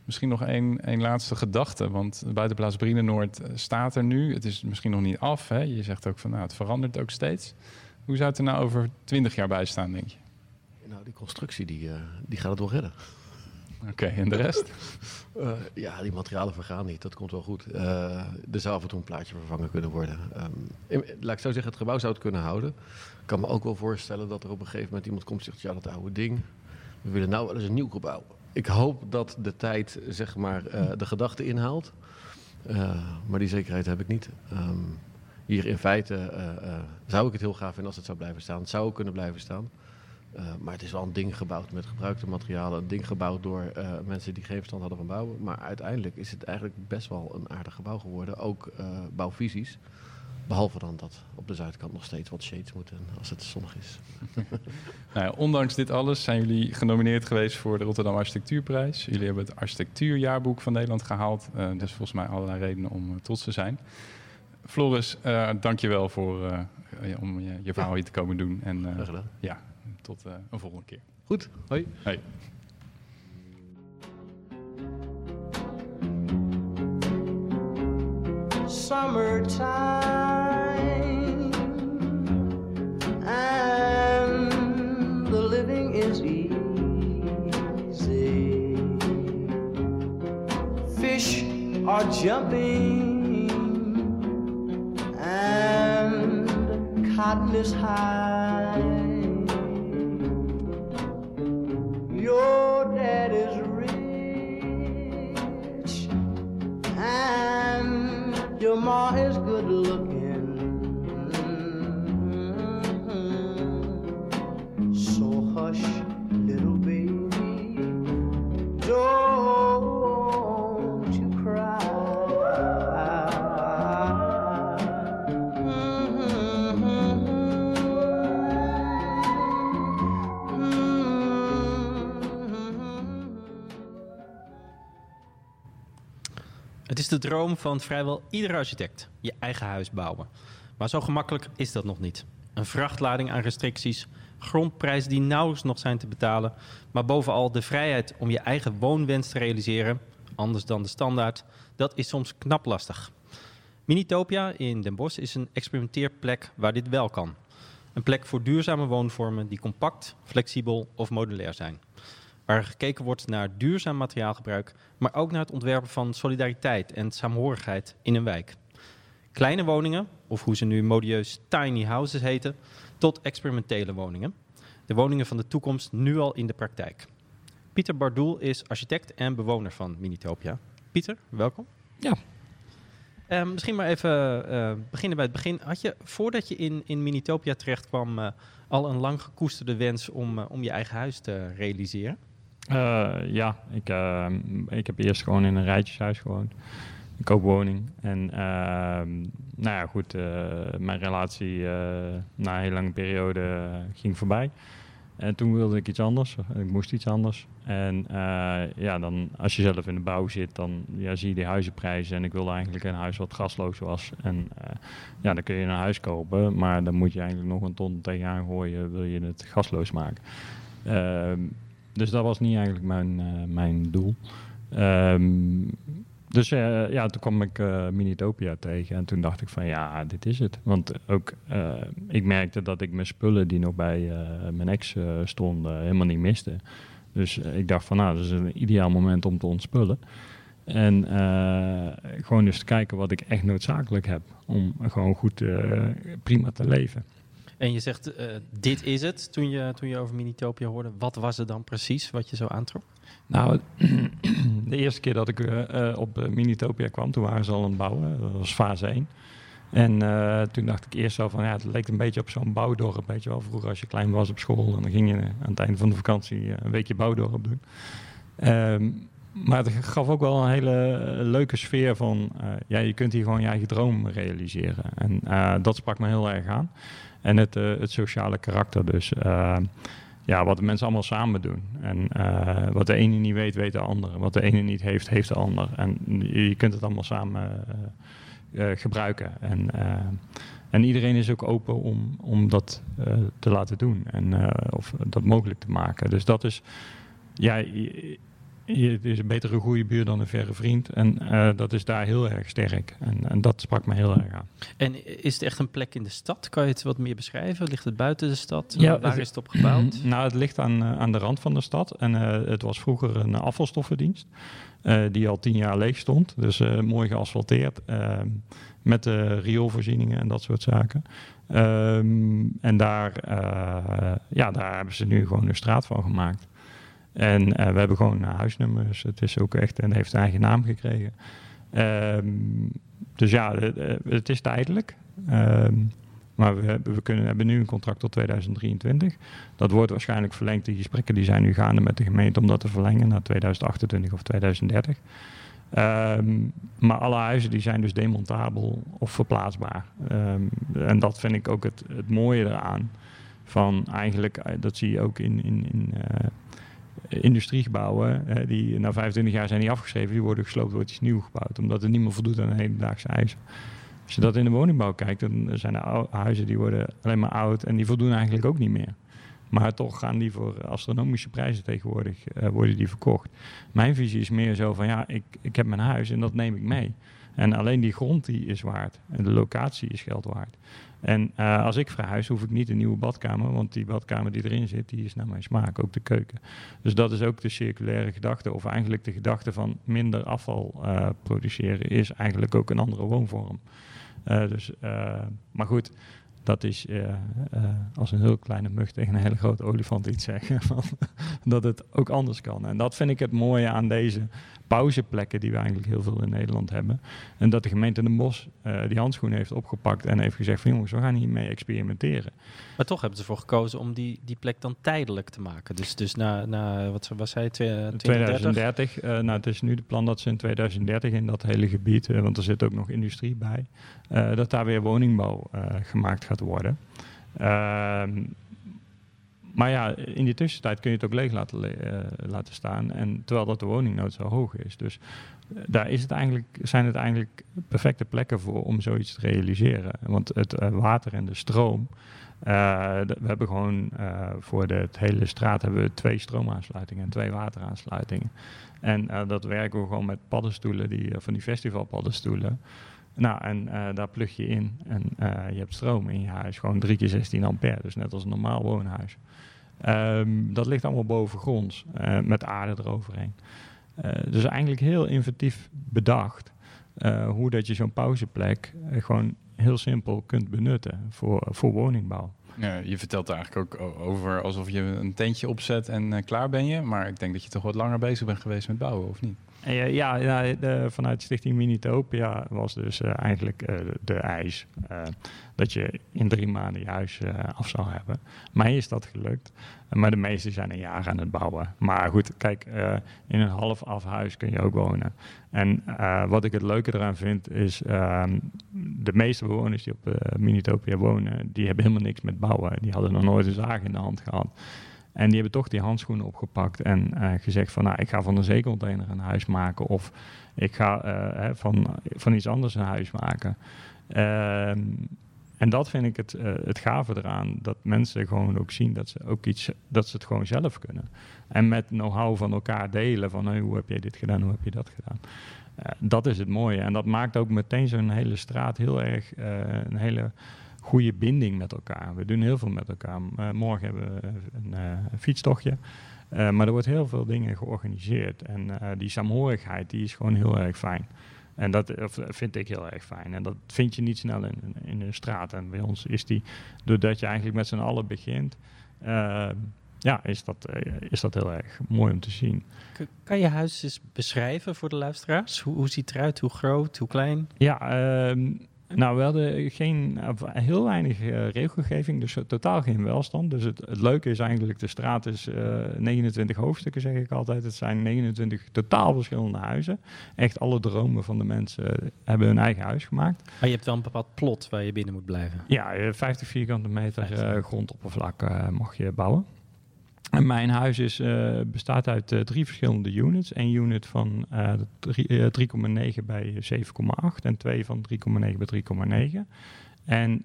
Misschien nog één laatste gedachte, want Buitenplaats Brienenoord staat er nu. Het is misschien nog niet af. Hè? Je zegt ook van, nou, het verandert ook steeds. Hoe zou het er nou over 20 jaar bij staan, denk je? Nou, die constructie, die gaat het wel redden. Oké, en de rest? Ja, die materialen vergaan niet, dat komt wel goed. Er zou af en toe een plaatje vervangen kunnen worden. Laat ik zo zeggen, het gebouw zou het kunnen houden. Ik kan me ook wel voorstellen dat er op een gegeven moment iemand komt en zegt... ja, dat oude ding, we willen nou wel eens een nieuw gebouw. Ik hoop dat de tijd, zeg maar, de gedachte inhaalt. Maar die zekerheid heb ik niet. Hier in feite zou ik het heel gaaf vinden als het zou blijven staan. Het zou ook kunnen blijven staan. Maar het is wel een ding gebouwd met gebruikte materialen. Een ding gebouwd door mensen die geen verstand hadden van bouwen. Maar uiteindelijk is het eigenlijk best wel een aardig gebouw geworden. Ook bouwvisies. Behalve dan dat op de zuidkant nog steeds wat shades moeten als het zonnig is. Nou ja, ondanks dit alles zijn jullie genomineerd geweest voor de Rotterdam Architectuurprijs. Jullie hebben het architectuurjaarboek van Nederland gehaald. Dus volgens mij allerlei redenen om trots te zijn. Floris, dank je wel voor om je verhaal hier te komen doen. En, graag gedaan. Ja, tot een volgende keer. Goed, hoi. Hoi. Summertime and the living is easy. Fish are jumping and cotton is high. Your dad is rich and your ma is good looking, so hush, little baby, don't you cry, Het is de droom van vrijwel iedere architect, je eigen huis bouwen. Maar zo gemakkelijk is dat nog niet. Een vrachtlading aan restricties, grondprijzen die nauwelijks nog zijn te betalen, maar bovenal de vrijheid om je eigen woonwens te realiseren, anders dan de standaard, dat is soms knap lastig. Minitopia in Den Bosch is een experimenteerplek waar dit wel kan. Een plek voor duurzame woonvormen die compact, flexibel of modulair zijn. Waar gekeken wordt naar duurzaam materiaalgebruik, maar ook naar het ontwerpen van solidariteit en saamhorigheid in een wijk. Kleine woningen, of hoe ze nu modieus tiny houses heten, tot experimentele woningen. De woningen van de toekomst nu al in de praktijk. Pieter Bardoul is architect en bewoner van Minitopia. Pieter, welkom. Ja. Misschien maar even beginnen bij het begin. Had je, voordat je in Minitopia terecht kwam, al een lang gekoesterde wens om je eigen huis te realiseren? Ja, ik heb eerst gewoon in een rijtjeshuis gewoond. Een koopwoning. En mijn relatie na een hele lange periode ging voorbij. En toen wilde ik iets anders. Ik moest iets anders. En dan als je zelf in de bouw zit, dan zie je die huizenprijzen. En ik wilde eigenlijk een huis wat gasloos was. En dan kun je een huis kopen. Maar dan moet je eigenlijk nog een ton tegenaan gooien, wil je het gasloos maken. Dus dat was niet eigenlijk mijn doel. Toen kwam ik Minitopia tegen en toen dacht ik van ja, dit is het. Want ook ik merkte dat ik mijn spullen die nog bij mijn ex stonden helemaal niet miste. Dus ik dacht van nou, dat is een ideaal moment om te ontspullen. En gewoon dus te kijken wat ik echt noodzakelijk heb om gewoon goed prima te leven. En je zegt, dit is het, toen je over Minitopia hoorde. Wat was het dan precies wat je zo aantrok? Nou, de eerste keer dat ik op Minitopia kwam, toen waren ze al aan het bouwen. Dat was fase 1. En toen dacht ik eerst zo van, ja, het leek een beetje op zo'n bouwdorp. Weet je wel, vroeger als je klein was op school, en dan ging je aan het einde van de vakantie een weekje bouwdorp doen. Maar het gaf ook wel een hele leuke sfeer van, je kunt hier gewoon je eigen droom realiseren. En dat sprak me heel erg aan. En het sociale karakter dus. Wat de mensen allemaal samen doen. En wat de ene niet weet, weet de andere. Wat de ene niet heeft, heeft de ander. En je kunt het allemaal samen gebruiken. En iedereen is ook open om dat te laten doen. En of dat mogelijk te maken. Dus dat is... Ja, het is een betere goede buur dan een verre vriend. En dat is daar heel erg sterk. En dat sprak me heel erg aan. En is het echt een plek in de stad? Kan je het wat meer beschrijven? Ligt het buiten de stad? Ja, waar is het op gebouwd? Nou, het ligt aan de rand van de stad. En het was vroeger een afvalstoffendienst. Die al 10 jaar leeg stond. Dus mooi geasfalteerd. Met rioolvoorzieningen en dat soort zaken. Daar hebben ze nu gewoon een straat van gemaakt. En we hebben gewoon huisnummers. Het is ook echt en heeft een eigen naam gekregen. Het is tijdelijk. Maar we hebben nu een contract tot 2023. Dat wordt waarschijnlijk verlengd. Die gesprekken die zijn nu gaande met de gemeente om dat te verlengen naar 2028 of 2030. Maar alle huizen die zijn dus demontabel of verplaatsbaar. En dat vind ik ook het mooie eraan. Van eigenlijk, dat zie je ook in industriegebouwen. Die na 25 jaar zijn die afgeschreven. Die worden gesloopt, wordt iets nieuw gebouwd. Omdat het niet meer voldoet aan de hedendaagse eisen. Als je dat in de woningbouw kijkt, dan zijn er huizen die worden alleen maar oud en die voldoen eigenlijk ook niet meer. Maar toch gaan die voor astronomische prijzen tegenwoordig worden die verkocht. Mijn visie is meer zo van ja, ik heb mijn huis en dat neem ik mee. En alleen die grond die is waard en de locatie is geld waard. En als ik verhuis hoef ik niet een nieuwe badkamer, want die badkamer die erin zit, die is naar mijn smaak, ook de keuken. Dus dat is ook de circulaire gedachte, of eigenlijk de gedachte van minder afval produceren is eigenlijk ook een andere woonvorm. Maar goed, dat is als een heel kleine mug tegen een hele grote olifant iets zeggen. Dat het ook anders kan. En dat vind ik het mooie aan deze pauzeplekken die we eigenlijk heel veel in Nederland hebben. En dat de gemeente Den Bosch die handschoenen heeft opgepakt en heeft gezegd van jongens, we gaan hiermee experimenteren. Maar toch hebben ze ervoor gekozen om die plek dan tijdelijk te maken. Dus na wat was hij, 2030? Nou, het is nu de plan dat ze in 2030 in dat hele gebied, want er zit ook nog industrie bij, dat daar weer woningbouw gemaakt gaat worden. Maar ja, in die tussentijd kun je het ook leeg laten staan. En terwijl dat de woningnood zo hoog is. Dus daar is het zijn het eigenlijk perfecte plekken voor om zoiets te realiseren. Want het water en de stroom. We hebben gewoon voor het hele straat hebben we 2 stroomaansluitingen en 2 wateraansluitingen. En dat werken we gewoon met paddenstoelen, van die festivalpaddenstoelen. Nou, en daar plug je in en je hebt stroom in je huis. Gewoon 3 keer 16 ampère, dus net als een normaal woonhuis. Dat ligt allemaal bovengronds, met aarde eroverheen. Dus eigenlijk heel inventief bedacht hoe dat je zo'n pauzeplek gewoon heel simpel kunt benutten voor woningbouw. Ja, je vertelt er eigenlijk ook over alsof je een tentje opzet en klaar ben je. Maar ik denk dat je toch wat langer bezig bent geweest met bouwen, of niet? Vanuit Stichting Minitopia was dus eigenlijk de eis dat je in 3 maanden je huis af zou hebben. Mij is dat gelukt, maar de meesten zijn een jaar aan het bouwen. Maar goed, kijk, in een half af huis kun je ook wonen. En wat ik het leuke eraan vind is, de meeste bewoners die op Minitopia wonen, die hebben helemaal niks met bouwen. Die hadden nog nooit een zaag in de hand gehad. En die hebben toch die handschoenen opgepakt en gezegd van, nou, ik ga van een zeecontainer een huis maken of ik ga van iets anders een huis maken. En dat vind ik het gave eraan, dat mensen gewoon ook zien dat ze het gewoon zelf kunnen. En met know-how van elkaar delen van, hoe heb jij dit gedaan, hoe heb je dat gedaan. Dat is het mooie en dat maakt ook meteen zo'n hele straat heel erg een hele goede binding met elkaar. We doen heel veel met elkaar. Morgen hebben we een fietstochtje. Maar er wordt heel veel dingen georganiseerd. En die saamhorigheid die is gewoon heel erg fijn. En dat vind ik heel erg fijn. En dat vind je niet snel in de straat. En bij ons is die, doordat je eigenlijk met z'n allen begint, is dat heel erg mooi om te zien. Kan je huis eens beschrijven voor de luisteraars? Hoe ziet het eruit? Hoe groot? Hoe klein? Ja, nou, we hadden heel weinig regelgeving, dus totaal geen welstand. Dus het leuke is eigenlijk, de straat is 29 hoofdstukken, zeg ik altijd. Het zijn 29 totaal verschillende huizen. Echt alle dromen van de mensen hebben hun eigen huis gemaakt. Maar je hebt wel een bepaald plot waar je binnen moet blijven. Ja, 50 vierkante meter grondoppervlak mag je bouwen. En mijn huis bestaat uit 3 verschillende units. 1 unit van 3,9 bij 7,8 en 2 van 3,9 bij 3,9. En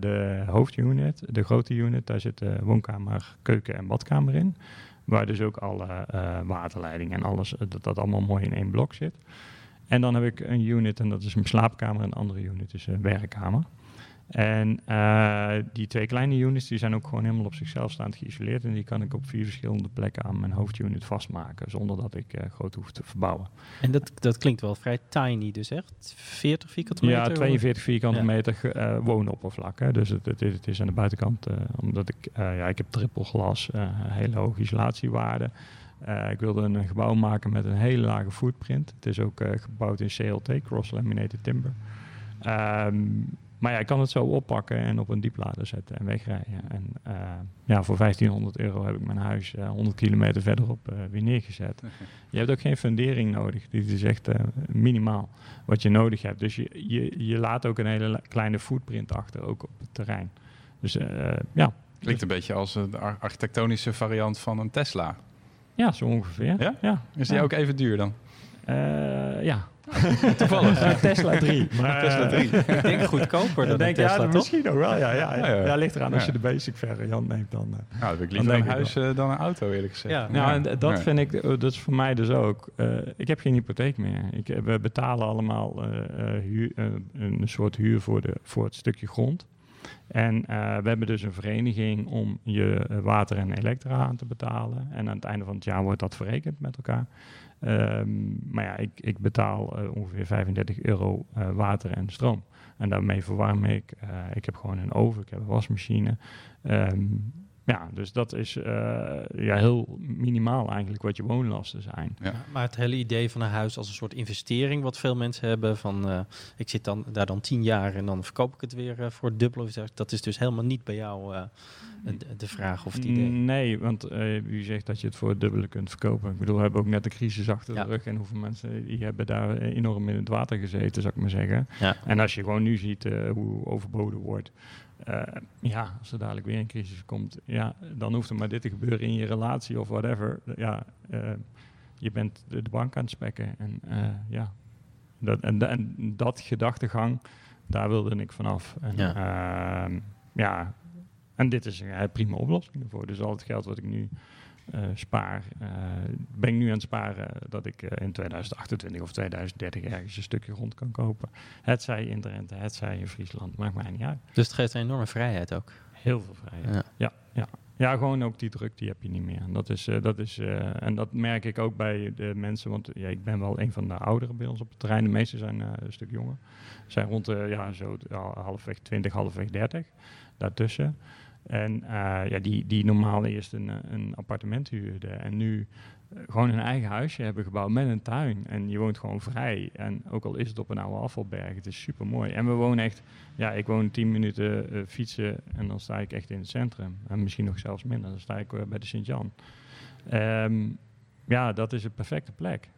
de hoofdunit, de grote unit, daar zit de woonkamer, keuken en badkamer in. Waar dus ook alle waterleidingen en alles, dat allemaal mooi in één blok zit. En dan heb ik een unit en dat is een slaapkamer en een andere unit is een werkkamer. En die 2 kleine units die zijn ook gewoon helemaal op zichzelf staand geïsoleerd. En die kan ik op 4 verschillende plekken aan mijn hoofdunit vastmaken. Zonder dat ik groot hoef te verbouwen. En dat klinkt wel vrij tiny, dus echt 40 vierkante meter? Ja, 42 vierkante meter woonoppervlak. Hè. Dus het is aan de buitenkant, omdat ik heb trippelglas, hele hoge isolatiewaarden. Ik wilde een gebouw maken met een hele lage footprint. Het is ook gebouwd in CLT, cross-laminated timber. Maar ja, ik kan het zo oppakken en op een dieplader zetten en wegrijden. En voor €1500 heb ik mijn huis 100 kilometer verderop weer neergezet. Okay. Je hebt ook geen fundering nodig. Dit is echt minimaal wat je nodig hebt. Dus je laat ook een hele kleine footprint achter, ook op het terrein. Dus Klinkt een beetje als een architectonische variant van een Tesla. Ja, zo ongeveer. Ja? Ja. Is die ook even duur dan? Ja. Toevallig. Tesla 3. Maar, Tesla 3. Ik denk goedkoper dan denk, Tesla, toch? Misschien ook wel, ja. Ja, ligt eraan als je de basic variant neemt dan. Nou, dat heb ik liever een huis dan een auto, eerlijk gezegd. Ja. Nou, en dat vind ik, dat is voor mij dus ook. Ik heb geen hypotheek meer. We betalen allemaal een soort huur voor het stukje grond. En we hebben dus een vereniging om je water en elektra aan te betalen. En aan het einde van het jaar wordt dat verrekend met elkaar. Maar ja, ik betaal ongeveer €35 water en stroom. En daarmee verwarm ik. Ik heb gewoon een oven, ik heb een wasmachine. Dus dat is heel minimaal eigenlijk wat je woonlasten zijn. Ja. Maar het hele idee van een huis als een soort investering, wat veel mensen hebben, van ik zit daar 10 jaar en dan verkoop ik het weer voor het dubbel. Dat is dus helemaal niet bij jou de vraag of het idee. Nee, want u zegt dat je het voor het dubbele kunt verkopen. Ik bedoel, we hebben ook net de crisis achter de rug en hoeveel mensen die hebben daar enorm in het water gezeten, zou ik maar zeggen. Ja. En als je gewoon nu ziet hoe overboden wordt. Als er dadelijk weer een crisis komt, dan hoeft er maar dit te gebeuren in je relatie of whatever. Je bent de bank aan het spekken. En dat gedachtegang, daar wilde ik vanaf. En dit is een prima oplossing ervoor. Dus al het geld wat ik nu spaar, ben ik nu aan het sparen dat ik in 2028 of 2030 ergens een stukje grond kan kopen. Het zij in Drenthe, het zij in Friesland, maakt mij niet uit. Dus het geeft een enorme vrijheid ook? Heel veel vrijheid, ja, gewoon ook die druk die heb je niet meer. En dat dat merk ik ook bij de mensen, want ik ben wel een van de ouderen bij ons op het terrein. De meesten zijn een stuk jonger. Zijn rond halfweg 20, halfweg 30, daartussen. En die normaal eerst een appartement huurden en nu gewoon een eigen huisje hebben gebouwd met een tuin. En je woont gewoon vrij. En ook al is het op een oude afvalberg, het is super mooi. En we wonen echt, ik woon 10 minuten fietsen en dan sta ik echt in het centrum. En misschien nog zelfs minder, dan sta ik bij de Sint-Jan. Dat is een perfecte plek.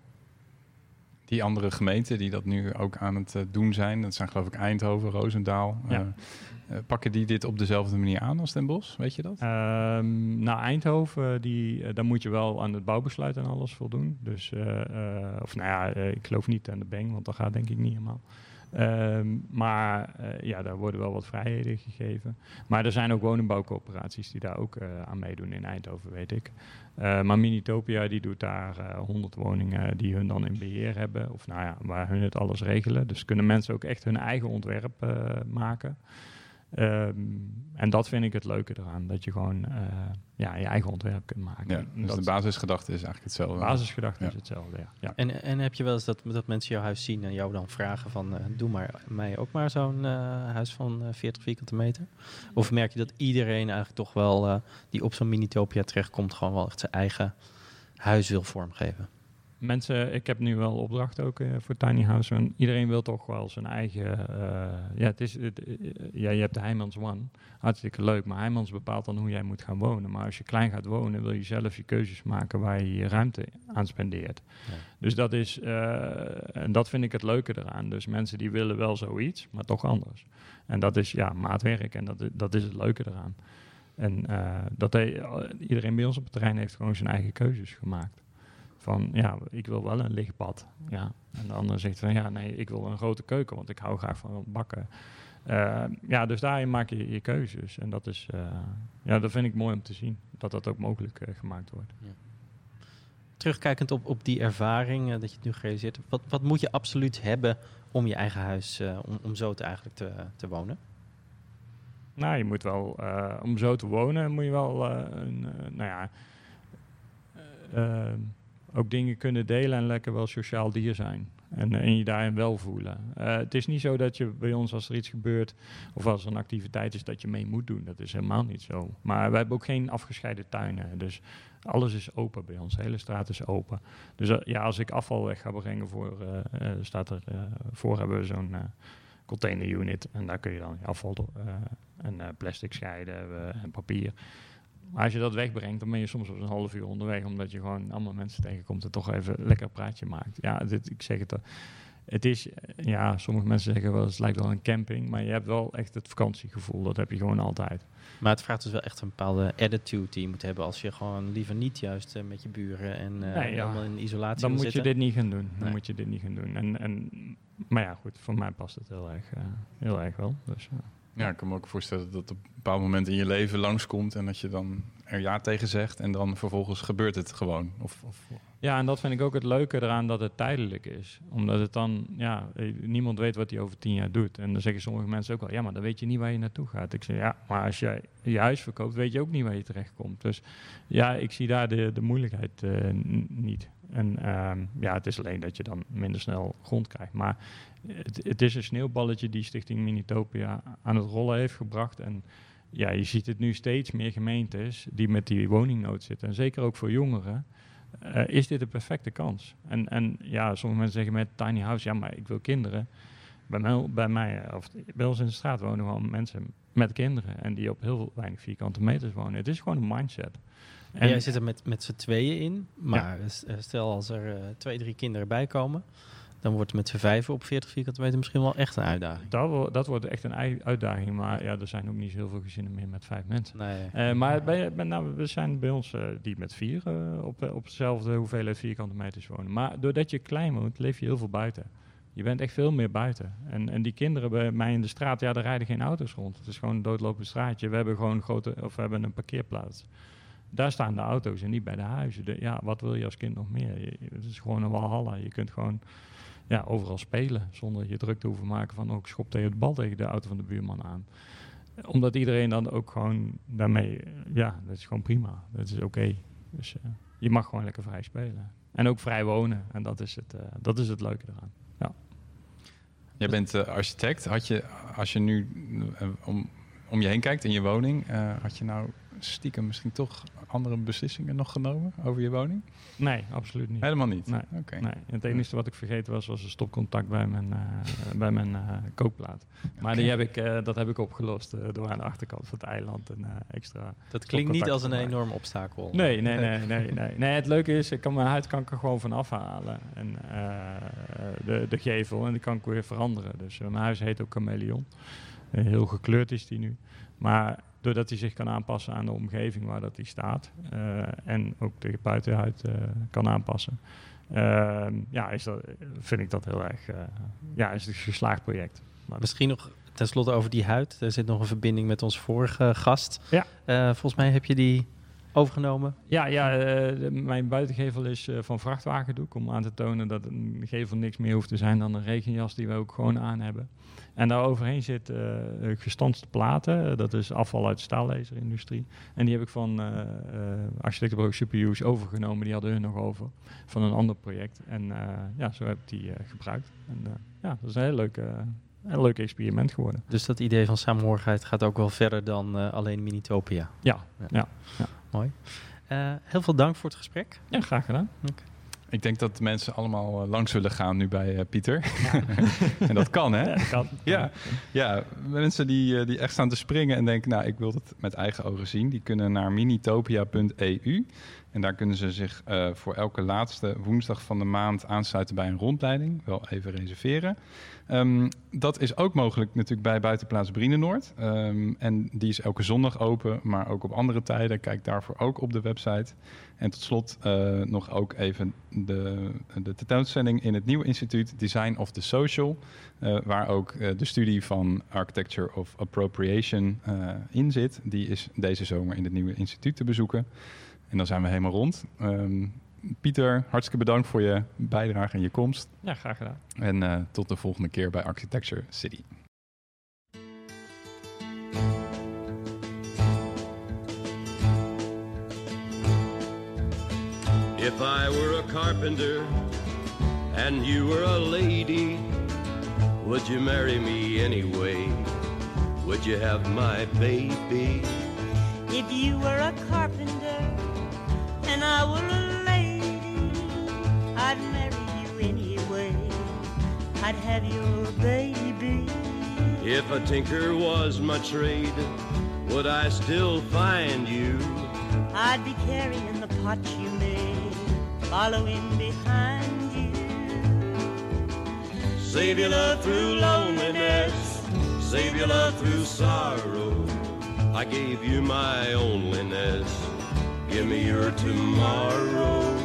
Die andere gemeenten die dat nu ook aan het doen zijn, dat zijn geloof ik Eindhoven, Roosendaal. Pakken die dit op dezelfde manier aan als Den Bosch? Weet je dat? Eindhoven, daar moet je wel aan het bouwbesluit en alles voldoen. Dus, ik geloof niet aan de bang, want dat gaat denk ik niet helemaal. Daar worden wel wat vrijheden gegeven. Maar er zijn ook woningbouwcoöperaties die daar ook aan meedoen in Eindhoven, weet ik. Maar Minitopia die doet daar 100 woningen die hun dan in beheer hebben. Of waar hun het alles regelen. Dus kunnen mensen ook echt hun eigen ontwerp maken. En dat vind ik het leuke eraan. Dat je gewoon je eigen ontwerp kunt maken. Ja, dus de basisgedachte is eigenlijk hetzelfde. De basisgedachte is hetzelfde, ja. En heb je wel eens dat mensen jouw huis zien en jou dan vragen van... doe maar mij ook maar zo'n huis van 40 vierkante meter? Of merk je dat iedereen eigenlijk toch wel... die op zo'n Minitopia terechtkomt, gewoon wel echt zijn eigen huis wil vormgeven? Mensen, ik heb nu wel opdracht ook voor Tiny House. En iedereen wil toch wel zijn eigen... je hebt de Heijmans One. Hartstikke leuk, maar Heijmans bepaalt dan hoe jij moet gaan wonen. Maar als je klein gaat wonen, wil je zelf je keuzes maken waar je je ruimte aan spendeert. Ja. Dus dat is... en dat vind ik het leuke eraan. Dus mensen die willen wel zoiets, maar toch anders. En dat is maatwerk en dat is het leuke eraan. En iedereen bij ons op het terrein heeft gewoon zijn eigen keuzes gemaakt. Van, ik wil wel een lichtbad. Ja. En de ander zegt van, ik wil een grote keuken, want ik hou graag van bakken. Dus daarin maak je je keuzes. En dat is, dat vind ik mooi om te zien. Dat ook mogelijk gemaakt wordt. Ja. Terugkijkend op die ervaring, dat je het nu gerealiseerd hebt. Wat moet je absoluut hebben om je eigen huis, om zo te wonen? Nou, je moet wel, om zo te wonen, moet je wel, ook dingen kunnen delen en lekker wel sociaal dier zijn. En je daarin wel voelen. Het is niet zo dat je bij ons, als er iets gebeurt... of als er een activiteit is, dat je mee moet doen. Dat is helemaal niet zo. Maar wij hebben ook geen afgescheiden tuinen. Dus alles is open bij ons. De hele straat is open. Dus als ik afval weg ga brengen... voor hebben we zo'n container unit. En daar kun je dan afval en plastic scheiden en papier. Maar als je dat wegbrengt, dan ben je soms wel een half uur onderweg, omdat je gewoon allemaal mensen tegenkomt en toch even lekker een praatje maakt. Ja, ik zeg het al. Het is, ja, sommige mensen zeggen wel, het lijkt wel een camping, maar je hebt wel echt het vakantiegevoel. Dat heb je gewoon altijd. Maar het vraagt dus wel echt een bepaalde attitude die je moet hebben als je gewoon liever niet juist met je buren en allemaal in isolatie dan moet zitten. Je dit niet gaan doen. Dan moet je dit niet gaan doen. Maar ja, goed, voor mij past het heel erg wel. Dus, ja, ik kan me ook voorstellen dat op een bepaald moment in je leven langskomt en dat je dan er ja tegen zegt en dan vervolgens gebeurt het gewoon. Ja, en dat vind ik ook het leuke eraan dat het tijdelijk is. Omdat het dan, ja, niemand weet wat hij over 10 jaar doet. En dan zeggen sommige mensen ook wel, ja, maar dan weet je niet waar je naartoe gaat. Ik zeg, ja, maar als jij je huis verkoopt, weet je ook niet waar je terechtkomt. Dus ja, ik zie daar de moeilijkheid niet. En ja, het is alleen dat je dan minder snel grond krijgt. Maar het is een sneeuwballetje die Stichting Minitopia aan het rollen heeft gebracht. En ja, je ziet het nu steeds meer gemeentes die met die woningnood zitten. En zeker ook voor jongeren is dit een perfecte kans. En ja, sommige mensen zeggen met tiny house, ja, maar ik wil kinderen. Bij ons in de straat wonen gewoon mensen met kinderen. En die op heel weinig vierkante meters wonen. Het is gewoon een mindset. En jij zit er met z'n tweeën in. Maar stel als er 2, 3 kinderen bij komen, dan wordt het met z'n 5 op 40 vierkante meter misschien wel echt een uitdaging. Dat wordt echt een uitdaging. Maar ja, er zijn ook niet zoveel gezinnen meer met 5 mensen. Nee. Maar we zijn bij ons die met 4 op dezelfde hoeveelheid vierkante meters wonen. Maar doordat je klein woont, leef je heel veel buiten. Je bent echt veel meer buiten. En die kinderen bij mij in de straat, ja, daar rijden geen auto's rond. Het is gewoon een doodlopend straatje. We hebben gewoon we hebben een parkeerplaats. Daar staan de auto's en niet bij de huizen. Ja, wat wil je als kind nog meer? Het is gewoon een walhalla. Je kunt gewoon overal spelen zonder je druk te hoeven maken van ook schop tegen de bal tegen de auto van de buurman aan. Omdat iedereen dan ook gewoon daarmee, ja, dat is gewoon prima. Dat is oké. Dus je mag gewoon lekker vrij spelen. En ook vrij wonen. En dat is het leuke eraan. Ja. Jij bent architect. Als je nu om je heen kijkt in je woning, had je nou stiekem misschien toch andere beslissingen nog genomen over je woning? Nee, absoluut niet. Helemaal niet? Nee. Okay. Nee. Het enige wat ik vergeten was een stopcontact bij mijn kookplaat. Maar okay. Dat heb ik opgelost door aan de achterkant van het eiland een extra... Dat klinkt niet als een enorm obstakel. Nee. Het leuke is, ik kan mijn huidkanker gewoon van afhalen. En de gevel, en die kan ik weer veranderen. Dus mijn huis heet ook Chameleon. Heel gekleurd is die nu. Maar doordat hij zich kan aanpassen aan de omgeving waar dat hij staat. En ook de buitenhuid kan aanpassen. Vind ik dat heel erg... is het een geslaagd project. Maar misschien nog tenslotte over die huid. Er zit nog een verbinding met onze vorige gast. Ja. Volgens mij heb je die overgenomen. Mijn buitengevel is van vrachtwagendoek. Om aan te tonen dat een gevel niks meer hoeft te zijn dan een regenjas die we ook gewoon aan hebben. En daar overheen zit gestanste platen. Dat is afval uit de staallezer-industrie. En die heb ik van architectenbureau Superuse overgenomen. Die hadden hun nog over van een ander project. En zo heb ik die gebruikt. En, dat is een heel leuk, experiment geworden. Dus dat idee van samenhorigheid gaat ook wel verder dan alleen Minitopia? Ja. Mooi. Heel veel dank voor het gesprek. Ja, graag gedaan. Okay. Ik denk dat mensen allemaal langs zullen gaan nu bij Pieter. Ja. En dat kan, hè? Ja, dat kan. Ja. Mensen die echt staan te springen en denken, nou, ik wil dat met eigen ogen zien. Die kunnen naar minitopia.eu. En daar kunnen ze zich voor elke laatste woensdag van de maand aansluiten bij een rondleiding. Wel even reserveren. Dat is ook mogelijk natuurlijk bij Buitenplaats Brienenoord. En die is elke zondag open, maar ook op andere tijden. Kijk daarvoor ook op de website. En tot slot nog ook even de tentoonstelling in het Nieuwe Instituut Design of the Social. Waar ook de studie van Architecture of Appropriation in zit. Die is deze zomer in het Nieuwe Instituut te bezoeken. En dan zijn we helemaal rond. Pieter, hartstikke bedankt voor je bijdrage en je komst. Ja, graag gedaan. En tot de volgende keer bij Architecture City. If I were a carpenter and you were a lady, would you marry me anyway? Would you have my baby? If you were a carpenter and I were a lady, I'd marry you anyway. I'd have your baby. If a tinker was my trade, would I still find you? I'd be carrying the pot you made, following behind you. Save your love through loneliness, save your love through sorrow. I gave you my onlyness, give me your tomorrow.